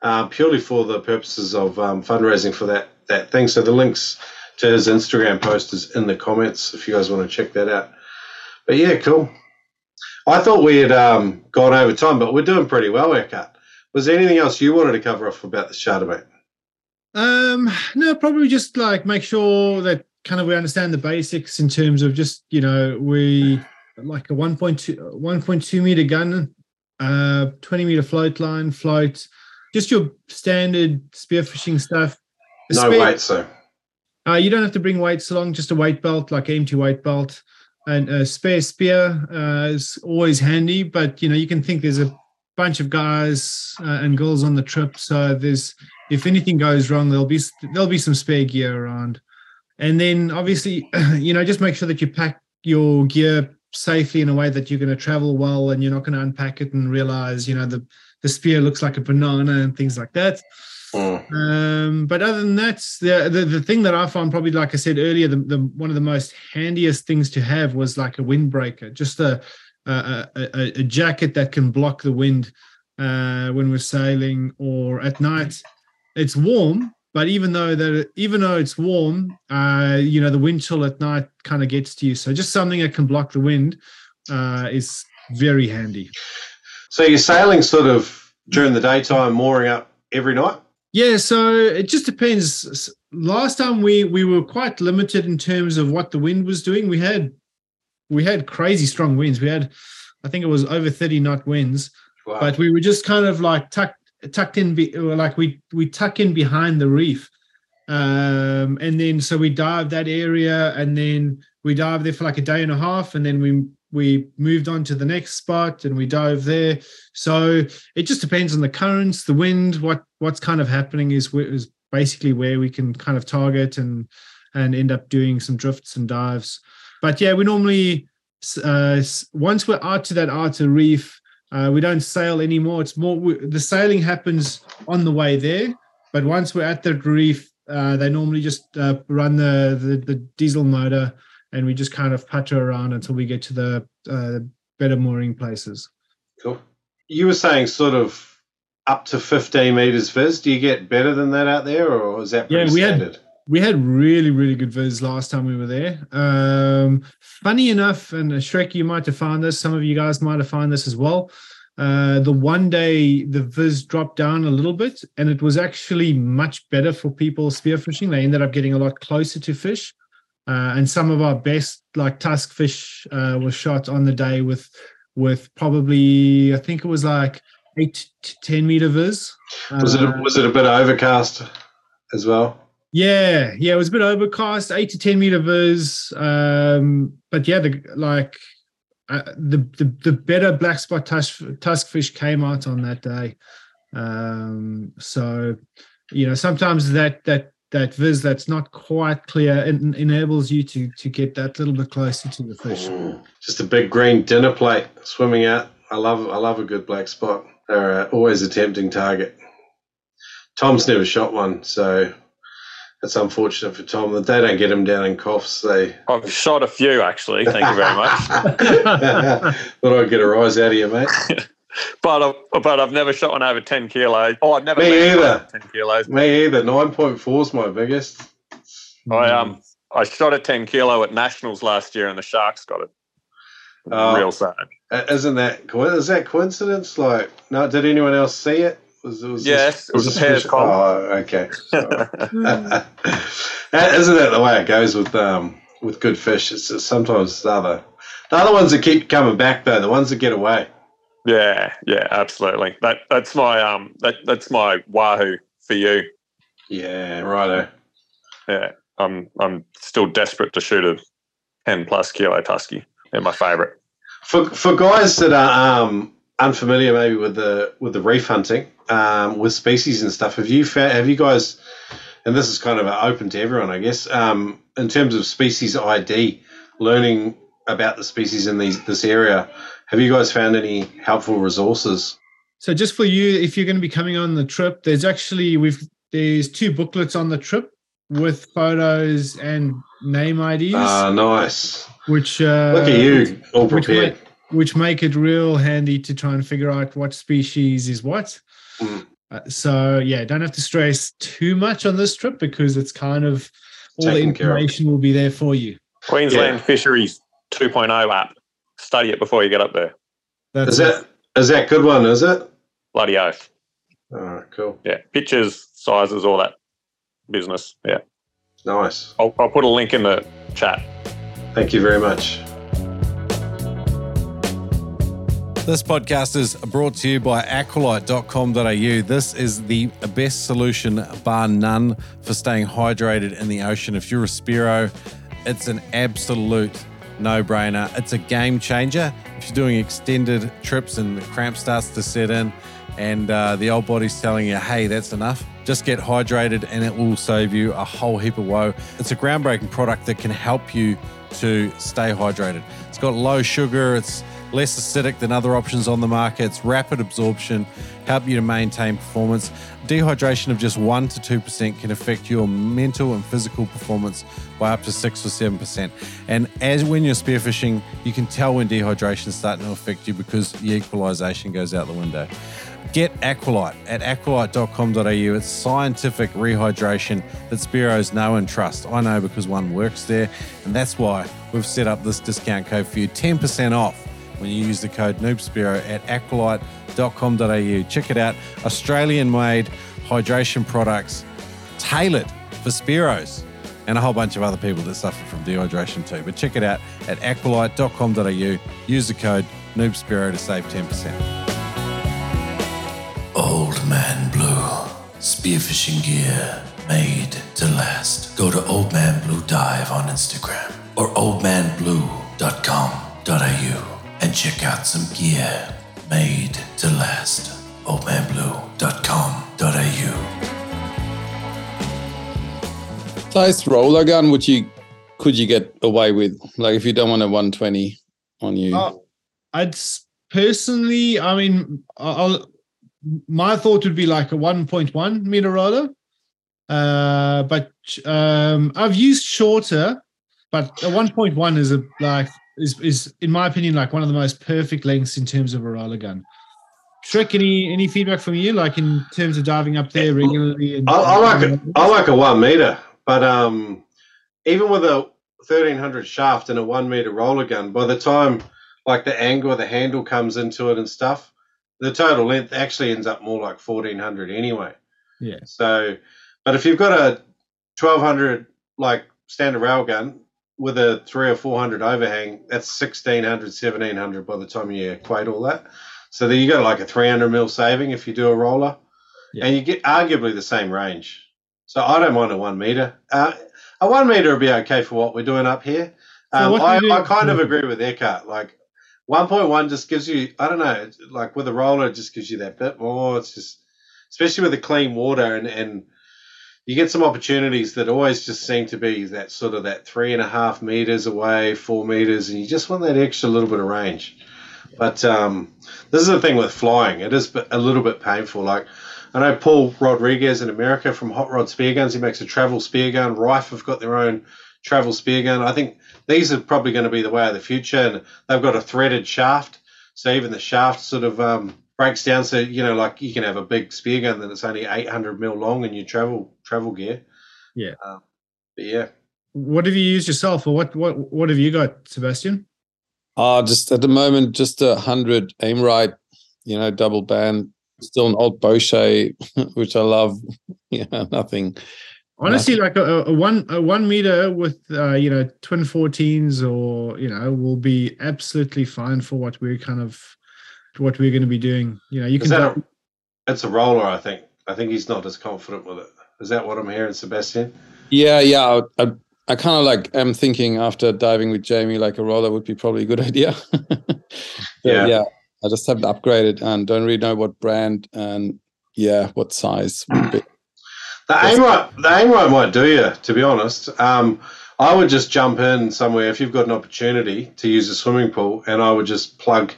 uh, purely for the purposes of um, fundraising for that that thing. So the links to his Instagram post is in the comments if you guys want to check that out. But yeah, cool. I thought we had um, gone over time, but we're doing pretty well, Eckart. Was there anything else you wanted to cover off about the charter, mate? Um, no, probably just like make sure that kind of we understand the basics in terms of just, you know, we like a one point two meter gun, uh, twenty meter float line, float, just your standard spearfishing stuff. A no spare, weight, so. Uh, you don't have to bring weights along, just a weight belt, like an empty weight belt. And a spare spear uh, is always handy, but, you know, you can think there's a bunch of guys uh, and girls on the trip, so there's if anything goes wrong there'll be there'll be some spare gear around. And then obviously, you know, just make sure that you pack your gear safely in a way that you're going to travel well and you're not going to unpack it and realize, you know, the the spear looks like a banana and things like that. Oh. Um, but other than that, the, the the thing that I found, probably like I said earlier, the, the one of the most handiest things to have was like a windbreaker, just a Uh, a, a, a jacket that can block the wind uh, when we're sailing or at night. It's warm, but even though that, even though it's warm, uh, you know, the wind chill at night kind of gets to you. So just something that can block the wind uh, is very handy. So you're sailing sort of during the daytime, mooring up every night? Yeah, so it just depends. Last time we we were quite limited in terms of what the wind was doing. We had We had crazy strong winds. We had, I think it was over thirty knot winds, wow. But we were just kind of like tucked tucked in, like we we tuck in behind the reef, um, and then so we dived that area, and then we dived there for like a day and a half, and then we we moved on to the next spot and we dove there. So it just depends on the currents, the wind, what what's kind of happening is is basically where we can kind of target and and end up doing some drifts and dives. But yeah, we normally, uh, once we're out to that outer reef, uh, we don't sail anymore. It's more, we, the sailing happens on the way there. But once we're at that reef, uh, they normally just uh, run the, the, the diesel motor and we just kind of putter around until we get to the uh, better mooring places. Cool. You were saying sort of up to fifteen meters viz. Do you get better than that out there, or is that pretty yeah, we standard? Had- We had really, really good viz last time we were there. Um, funny enough, and Shrek, you might have found this. Some of you guys might have found this as well. Uh, the one day the viz dropped down a little bit, and it was actually much better for people spearfishing. They ended up getting a lot closer to fish. Uh, and some of our best, like tusk fish, uh, were shot on the day with, with probably, I think it was like eight to ten meter viz. Uh, was it a, was it a bit overcast as well? Yeah, yeah, it was a bit overcast, eight to ten meter viz. Um, but yeah, the like uh, the, the the better black spot tusk tuskfish came out on that day. Um, so you know, sometimes that that that viz that's not quite clear en- enables you to to get that little bit closer to the fish. Mm, just a big green dinner plate swimming out. I love I love a good black spot. They're uh, always a tempting target. Tom's never shot one, so. It's unfortunate for Tom that they don't get him down in coughs. They... I've shot a few, actually. Thank you very much. Thought I'd get a rise out of you, mate. but, I've, but I've never shot one over ten kilos. Oh, I've never Me either. ten kilos. Me either. nine point four is my biggest. I um I shot a ten kilo at Nationals last year and the Sharks got it. Um, Real sad. Isn't that, is that coincidence? Like, no, did anyone else see it? Was, was yes, this, it was, was a pair of collar. Oh, okay. Isn't that the way it goes with um with good fish? It's just sometimes the other the other ones that keep coming back though, the ones that get away. Yeah, yeah, absolutely. That that's my um that that's my wahoo for you. Yeah, righto. Yeah, I'm I'm still desperate to shoot a ten plus kilo tusky. They're my favourite. For for guys that are um, unfamiliar maybe with the with the reef hunting, um, with species and stuff, have you found, have you guys? And this is kind of open to everyone, I guess. Um, in terms of species I D, learning about the species in these this area, have you guys found any helpful resources? So just for you, if you're going to be coming on the trip, there's actually we've there's two booklets on the trip with photos and name I Ds. Ah, uh, nice. Which uh, look at you, all prepared. Which make, which make it real handy to try and figure out what species is what. Mm. Uh, so yeah, don't have to stress too much on this trip because it's kind of all Taking the information will be there for you. Queensland yeah. Fisheries two point oh app. Study it before you get up there. That's is that is that good one? Is it? Bloody oath. All right, cool. Yeah, pictures, sizes, all that business. Yeah, nice. I'll, I'll put a link in the chat. Thank you very much. This podcast is brought to you by aqualite dot com dot a u. This is the best solution, bar none, for staying hydrated in the ocean. If you're a Spearo, it's an absolute no-brainer. It's a game changer. If you're doing extended trips and the cramp starts to set in and uh, the old body's telling you, hey, that's enough, just get hydrated and it will save you a whole heap of woe. It's a groundbreaking product that can help you to stay hydrated. It's got low sugar. It's less acidic than other options on the market. It's rapid absorption, help you to maintain performance. Dehydration of just one percent to two percent can affect your mental and physical performance by up to six or seven percent. And as when you're spearfishing, you can tell when dehydration is starting to affect you because the equalization goes out the window. Get Aqualite at aqualite dot com dot a u. It's scientific rehydration that Spearos know and trust. I know because one works there, and that's why we've set up this discount code for you, ten percent off. When you use the code NoobSpearo at aqualite dot com dot a u. Check it out. Australian-made hydration products tailored for Spearos and a whole bunch of other people that suffer from dehydration too. But check it out at aqualite dot com dot a u. Use the code NoobSpearo to save ten percent. Old Man Blue. Spearfishing gear made to last. Go to Old Man Blue Dive on Instagram or old man blue dot com dot a u. And check out some gear made to last. old man blue dot com dot a u. Size roller gun, would you could you get away with? Like if you don't want a one twenty on you? Uh, I'd personally, I mean, I'll, my thought would be like a one point one meter roller. Uh, but um, I've used shorter, but a one point one is a like. Is, is in my opinion like one of the most perfect lengths in terms of a roller gun. Shrek, any any feedback from you, like in terms of diving up there regularly? And, I, I like it. I like a one meter, but um, even with a thirteen hundred shaft and a one meter roller gun, by the time like the angle of the handle comes into it and stuff, the total length actually ends up more like fourteen hundred anyway. Yeah. So, but if you've got a twelve hundred like standard rail gun with a three or four hundred overhang, that's sixteen hundred, seventeen hundred by the time you equate all that. So then you got like a three hundred mil saving if you do a roller, yeah. And you get arguably the same range. So I don't mind a one meter. Uh, a one meter would be okay for what we're doing up here. Um, so I, do- I kind of agree with Eckart. Like one point one just gives you, I don't know, like with a roller, it just gives you that bit more. It's just, especially with the clean water and, and, you get some opportunities that always just seem to be that sort of that three and a half meters away, four meters, and you just want that extra little bit of range. But um, this is the thing with flying. It is a little bit painful. Like I know Paul Rodriguez in America from Hot Rod Spear Guns, he makes a travel spear gun. Rife have got their own travel spear gun. I think these are probably going to be the way of the future, and they've got a threaded shaft. So even the shaft sort of um, breaks down, so you know, like you can have a big spear gun that's only eight hundred mil long in your travel travel gear. Yeah, um, but yeah. What have you used yourself, or what what what have you got, Sebastian? Ah, uh, just at the moment, just a hundred Aim Rite, you know, double band. Still an old Boshay, which I love. Yeah, nothing. Honestly, nothing. Like a, a one a one meter with uh, you know twin fourteens, or you know, will be absolutely fine for what we're kind of. What we're going to be doing, you know, you Is can. That a, it's a roller, I think. I think he's not as confident with it. Is that what I'm hearing, Sebastian? Yeah, yeah. I, I, I kind of like am thinking after diving with Jamie, like a roller would be probably a good idea. yeah. yeah. I just haven't upgraded and don't really know what brand and, yeah, what size would be. The Aim Rite, the Aim Rite might do you, to be honest. Um, I would just jump in somewhere if you've got an opportunity to use a swimming pool, and I would just plug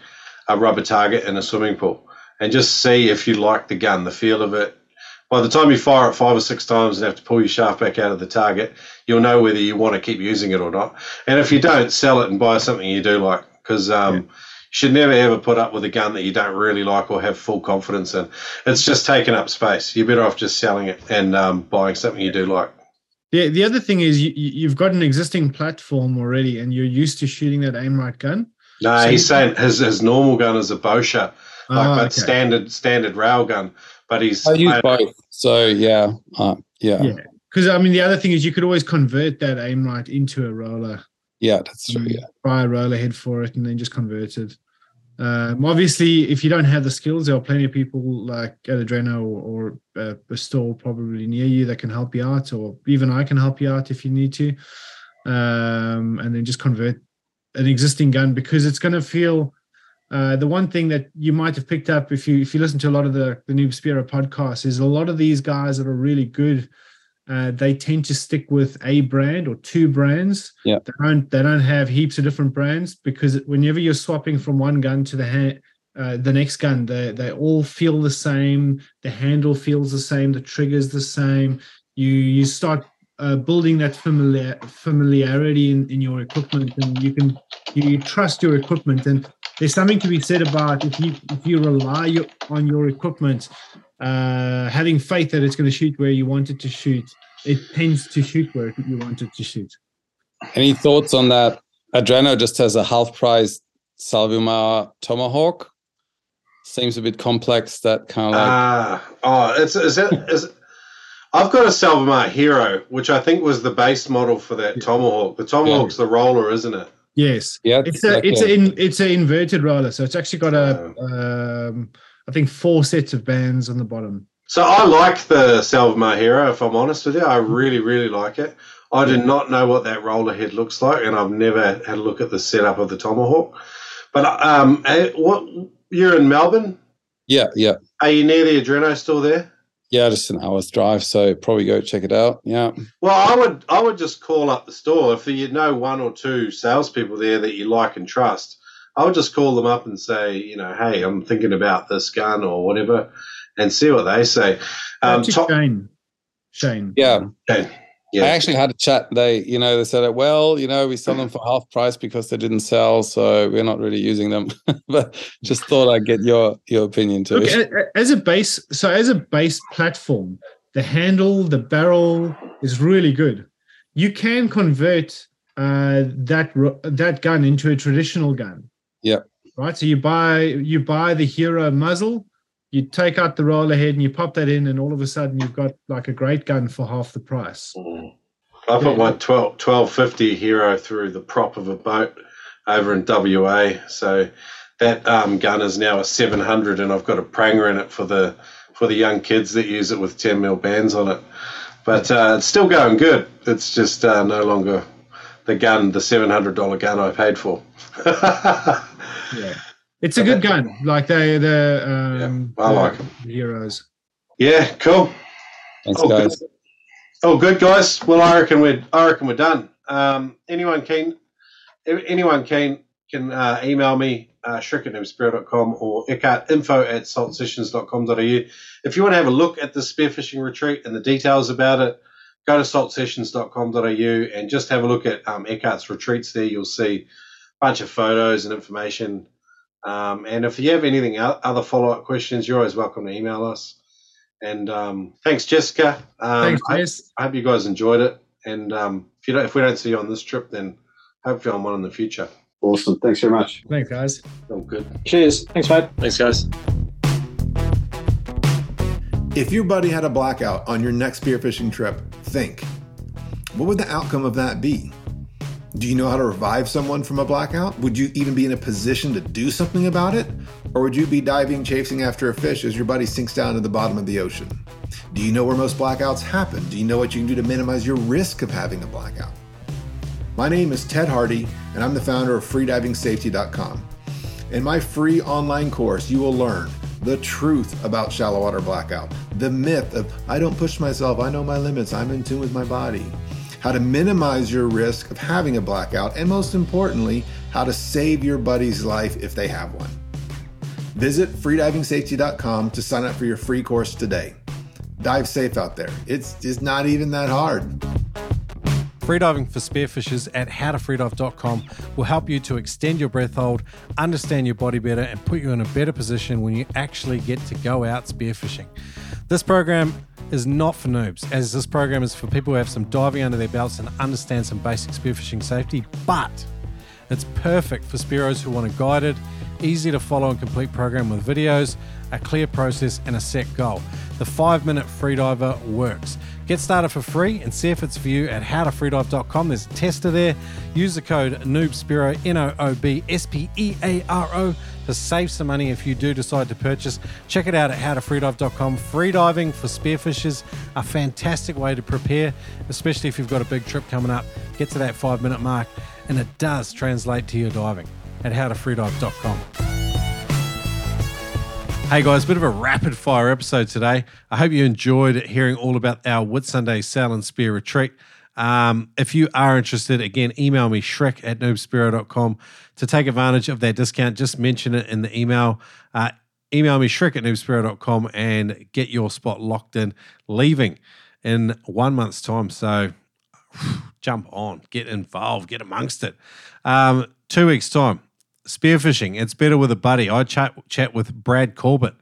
a rubber target in a swimming pool and just see if you like the gun, the feel of it. By the time you fire it five or six times and have to pull your shaft back out of the target, you'll know whether you want to keep using it or not. And if you don't, sell it and buy something you do like, because um, yeah. you should never, ever put up with a gun that you don't really like or have full confidence in. It's just taking up space. You're better off just selling it and um, buying something you do like. The, the other thing is you, you've got an existing platform already and you're used to shooting that Aim Rite gun. No, so he's saying his, his normal gun is a Bosha, oh, like a okay. standard standard rail gun. But he's I use both, so yeah, uh, yeah, yeah. Because I mean, the other thing is you could always convert that Aim Rite into a roller. Yeah, that's true. Yeah, buy a roller head for it and then just convert it. Um, obviously, if you don't have the skills, there are plenty of people like at Adreno or, or uh, a store probably near you that can help you out, or even I can help you out if you need to. Um, and then just convert an existing gun, because it's going to feel. Uh, the one thing that you might have picked up if you if you listen to a lot of the, the Noob Spearo podcast is a lot of these guys that are really good, uh, they tend to stick with a brand or two brands. Yeah. They don't they don't have heaps of different brands, because whenever you're swapping from one gun to the hand, uh, the next gun, they they all feel the same. The handle feels the same. The trigger's the same. You you start uh, building that familiar familiarity in, in your equipment, and you can you, you trust your equipment. And there's something to be said about if you if you rely your, on your equipment, uh, having faith that it's going to shoot where you want it to shoot. It tends to shoot where you want it to shoot. Any thoughts on that? Adreno just has a half-price Salvimar Tomahawk. Seems a bit complex. That kind of like ah uh, oh, it's is that is. I've got a Salvimar Hero, which I think was the base model for that Tomahawk. The Tomahawk's yeah. the roller, isn't it? Yes. Yeah, it's a, it's a, in, it's a inverted roller. So it's actually got a, um, I think four sets of bands on the bottom. So I like the Salvimar Hero, if I'm honest with you. I really, really like it. I did not know what that roller head looks like, and I've never had a look at the setup of the Tomahawk. But um, what you're in Melbourne? Yeah, yeah. Are you near the Adreno store there? Yeah, just an hour's drive, so probably go check it out. Yeah. Well, I would I would just call up the store. If you know one or two salespeople there that you like and trust, I would just call them up and say, you know, hey, I'm thinking about this gun or whatever, and see what they say. Um, to top- Shane. Shane. Yeah. Shane. Yeah. I actually had a chat. They, you know, they said, well, you know, we sell them for half price because they didn't sell, so we're not really using them. But just thought I'd get your your opinion too. Look, as a base, so as a base platform, the handle, the barrel is really good. You can convert uh, that that gun into a traditional gun. Yeah. Right. So you buy you buy the Hero muzzle. You take out the roller head and you pop that in, and all of a sudden you've got like a great gun for half the price. Mm. I put my twelve fifty Hero through the prop of a boat over in W A. So that um, gun is now a seven hundred, and I've got a Pranger in it for the for the young kids that use it with ten mil bands on it. But uh, it's still going good. It's just uh, no longer the gun, the seven hundred dollars gun I paid for. Yeah. It's a good gun. Like they, the um, yeah, I like them. Heroes. Yeah, cool. Thanks, oh, guys. Good. Oh, good guys. Well, I reckon we're I reckon we're done. Um, anyone keen? Anyone keen can uh, email me uh, shrick at noob spearo dot com or Eckart info at salt sessions dot com dot a u. If you want to have a look at the spearfishing retreat and the details about it, go to salt sessions dot com dot a u and just have a look at um, Eckart's retreats. There, you'll see a bunch of photos and information. Um, and if you have anything other follow-up questions, you're always welcome to email us. And um, thanks, Jessica. Um, thanks, Jess. I, I hope you guys enjoyed it. And um, if you don't, if we don't see you on this trip, then hopefully on one in the future. Awesome. Thanks very much. Thanks, guys. All good. Cheers. Thanks, mate. Thanks, guys. If your buddy had a blackout on your next spearfishing trip, think, what would the outcome of that be? Do you know how to revive someone from a blackout? Would you even be in a position to do something about it? Or would you be diving, chasing after a fish as your buddy sinks down to the bottom of the ocean? Do you know where most blackouts happen? Do you know what you can do to minimize your risk of having a blackout? My name is Ted Hardy, and I'm the founder of freediving safety dot com. In my free online course, you will learn the truth about shallow water blackout, the myth of, I don't push myself, I know my limits, I'm in tune with my body, how to minimize your risk of having a blackout, and most importantly, how to save your buddy's life if they have one. Visit freediving safety dot com to sign up for your free course today. Dive safe out there. It's, it's not even that hard. Freediving for Spearfishers at how to freedive dot com will help you to extend your breath hold, understand your body better, and put you in a better position when you actually get to go out spearfishing. This program is not for noobs, as this program is for people who have some diving under their belts and understand some basic spearfishing safety, but it's perfect for Spearos who want a guided, easy to follow and complete program with videos, a clear process, and a set goal. The five-minute freediver works. Get started for free and see if it's for you at how to freedive dot com. There's a tester there. Use the code NoobSpearo, N O O B S P E A R O, to save some money if you do decide to purchase. Check it out at how to freedive dot com. Freediving for spearfishers, a fantastic way to prepare, especially if you've got a big trip coming up. Get to that five-minute mark, and it does translate to your diving at how to freedive dot com. Hey guys, bit of a rapid fire episode today. I hope you enjoyed hearing all about our Whitsundays Sail and Spear Retreat. Um, if you are interested, again, email me shrek at noob spearo dot com to take advantage of that discount. Just mention it in the email. Uh, email me shrek at noob spearo dot com and get your spot locked in, leaving in one month's time. So whew, jump on, get involved, get amongst it. Um, two weeks time. Spearfishing, it's better with a buddy. I chat, chat with Brad Corbett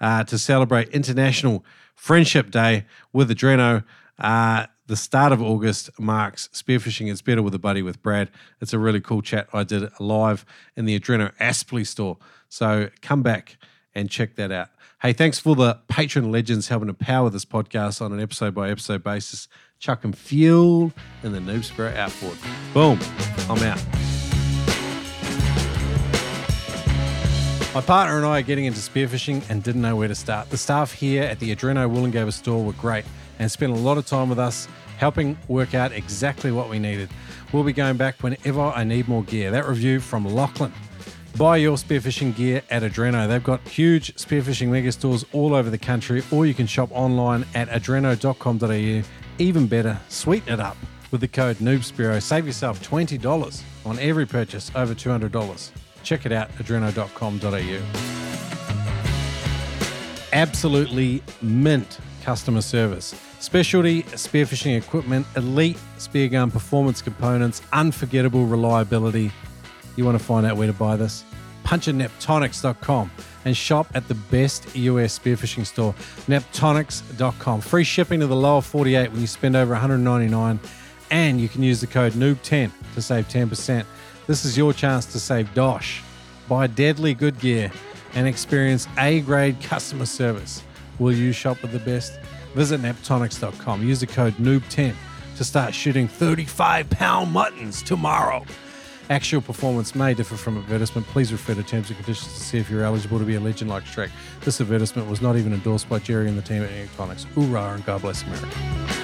uh, to celebrate International Friendship Day with Adreno. Uh, the start of August marks Spearfishing, it's better with a buddy with Brad. It's a really cool chat I did live in the Adreno Aspley store. So come back and check that out. Hey, thanks for the patron legends helping to power this podcast on an episode-by-episode basis. Chuck and fuel in the Noob Spearo outboard. Boom, I'm out. My partner and I are getting into spearfishing and didn't know where to start. The staff here at the Adreno Woolloongabba store were great and spent a lot of time with us, helping work out exactly what we needed. We'll be going back whenever I need more gear. That review from Lachlan. Buy your spearfishing gear at Adreno. They've got huge spearfishing mega stores all over the country, or you can shop online at adreno dot com dot a u. Even better, sweeten it up with the code NoobSpearo. Save yourself twenty dollars on every purchase over two hundred dollars. Check it out, adreno dot com dot a u. Absolutely mint customer service. Specialty spearfishing equipment, elite spear gun performance components, unforgettable reliability. You want to find out where to buy this? Punch in neptonics dot com and shop at the best U S spearfishing store, neptonics dot com. Free shipping to the lower forty-eight when you spend over one hundred ninety-nine dollars, and you can use the code noob ten to save ten percent. This is your chance to save dosh, buy deadly good gear, and experience A-grade customer service. Will you shop with the best? Visit neptonics dot com. Use the code noob ten to start shooting thirty-five pound muttons tomorrow. Actual performance may differ from advertisement. Please refer to terms and conditions to see if you're eligible to be a legend like Shrek. This advertisement was not even endorsed by Jerry and the team at Neptonics. Hoorah, and God bless America.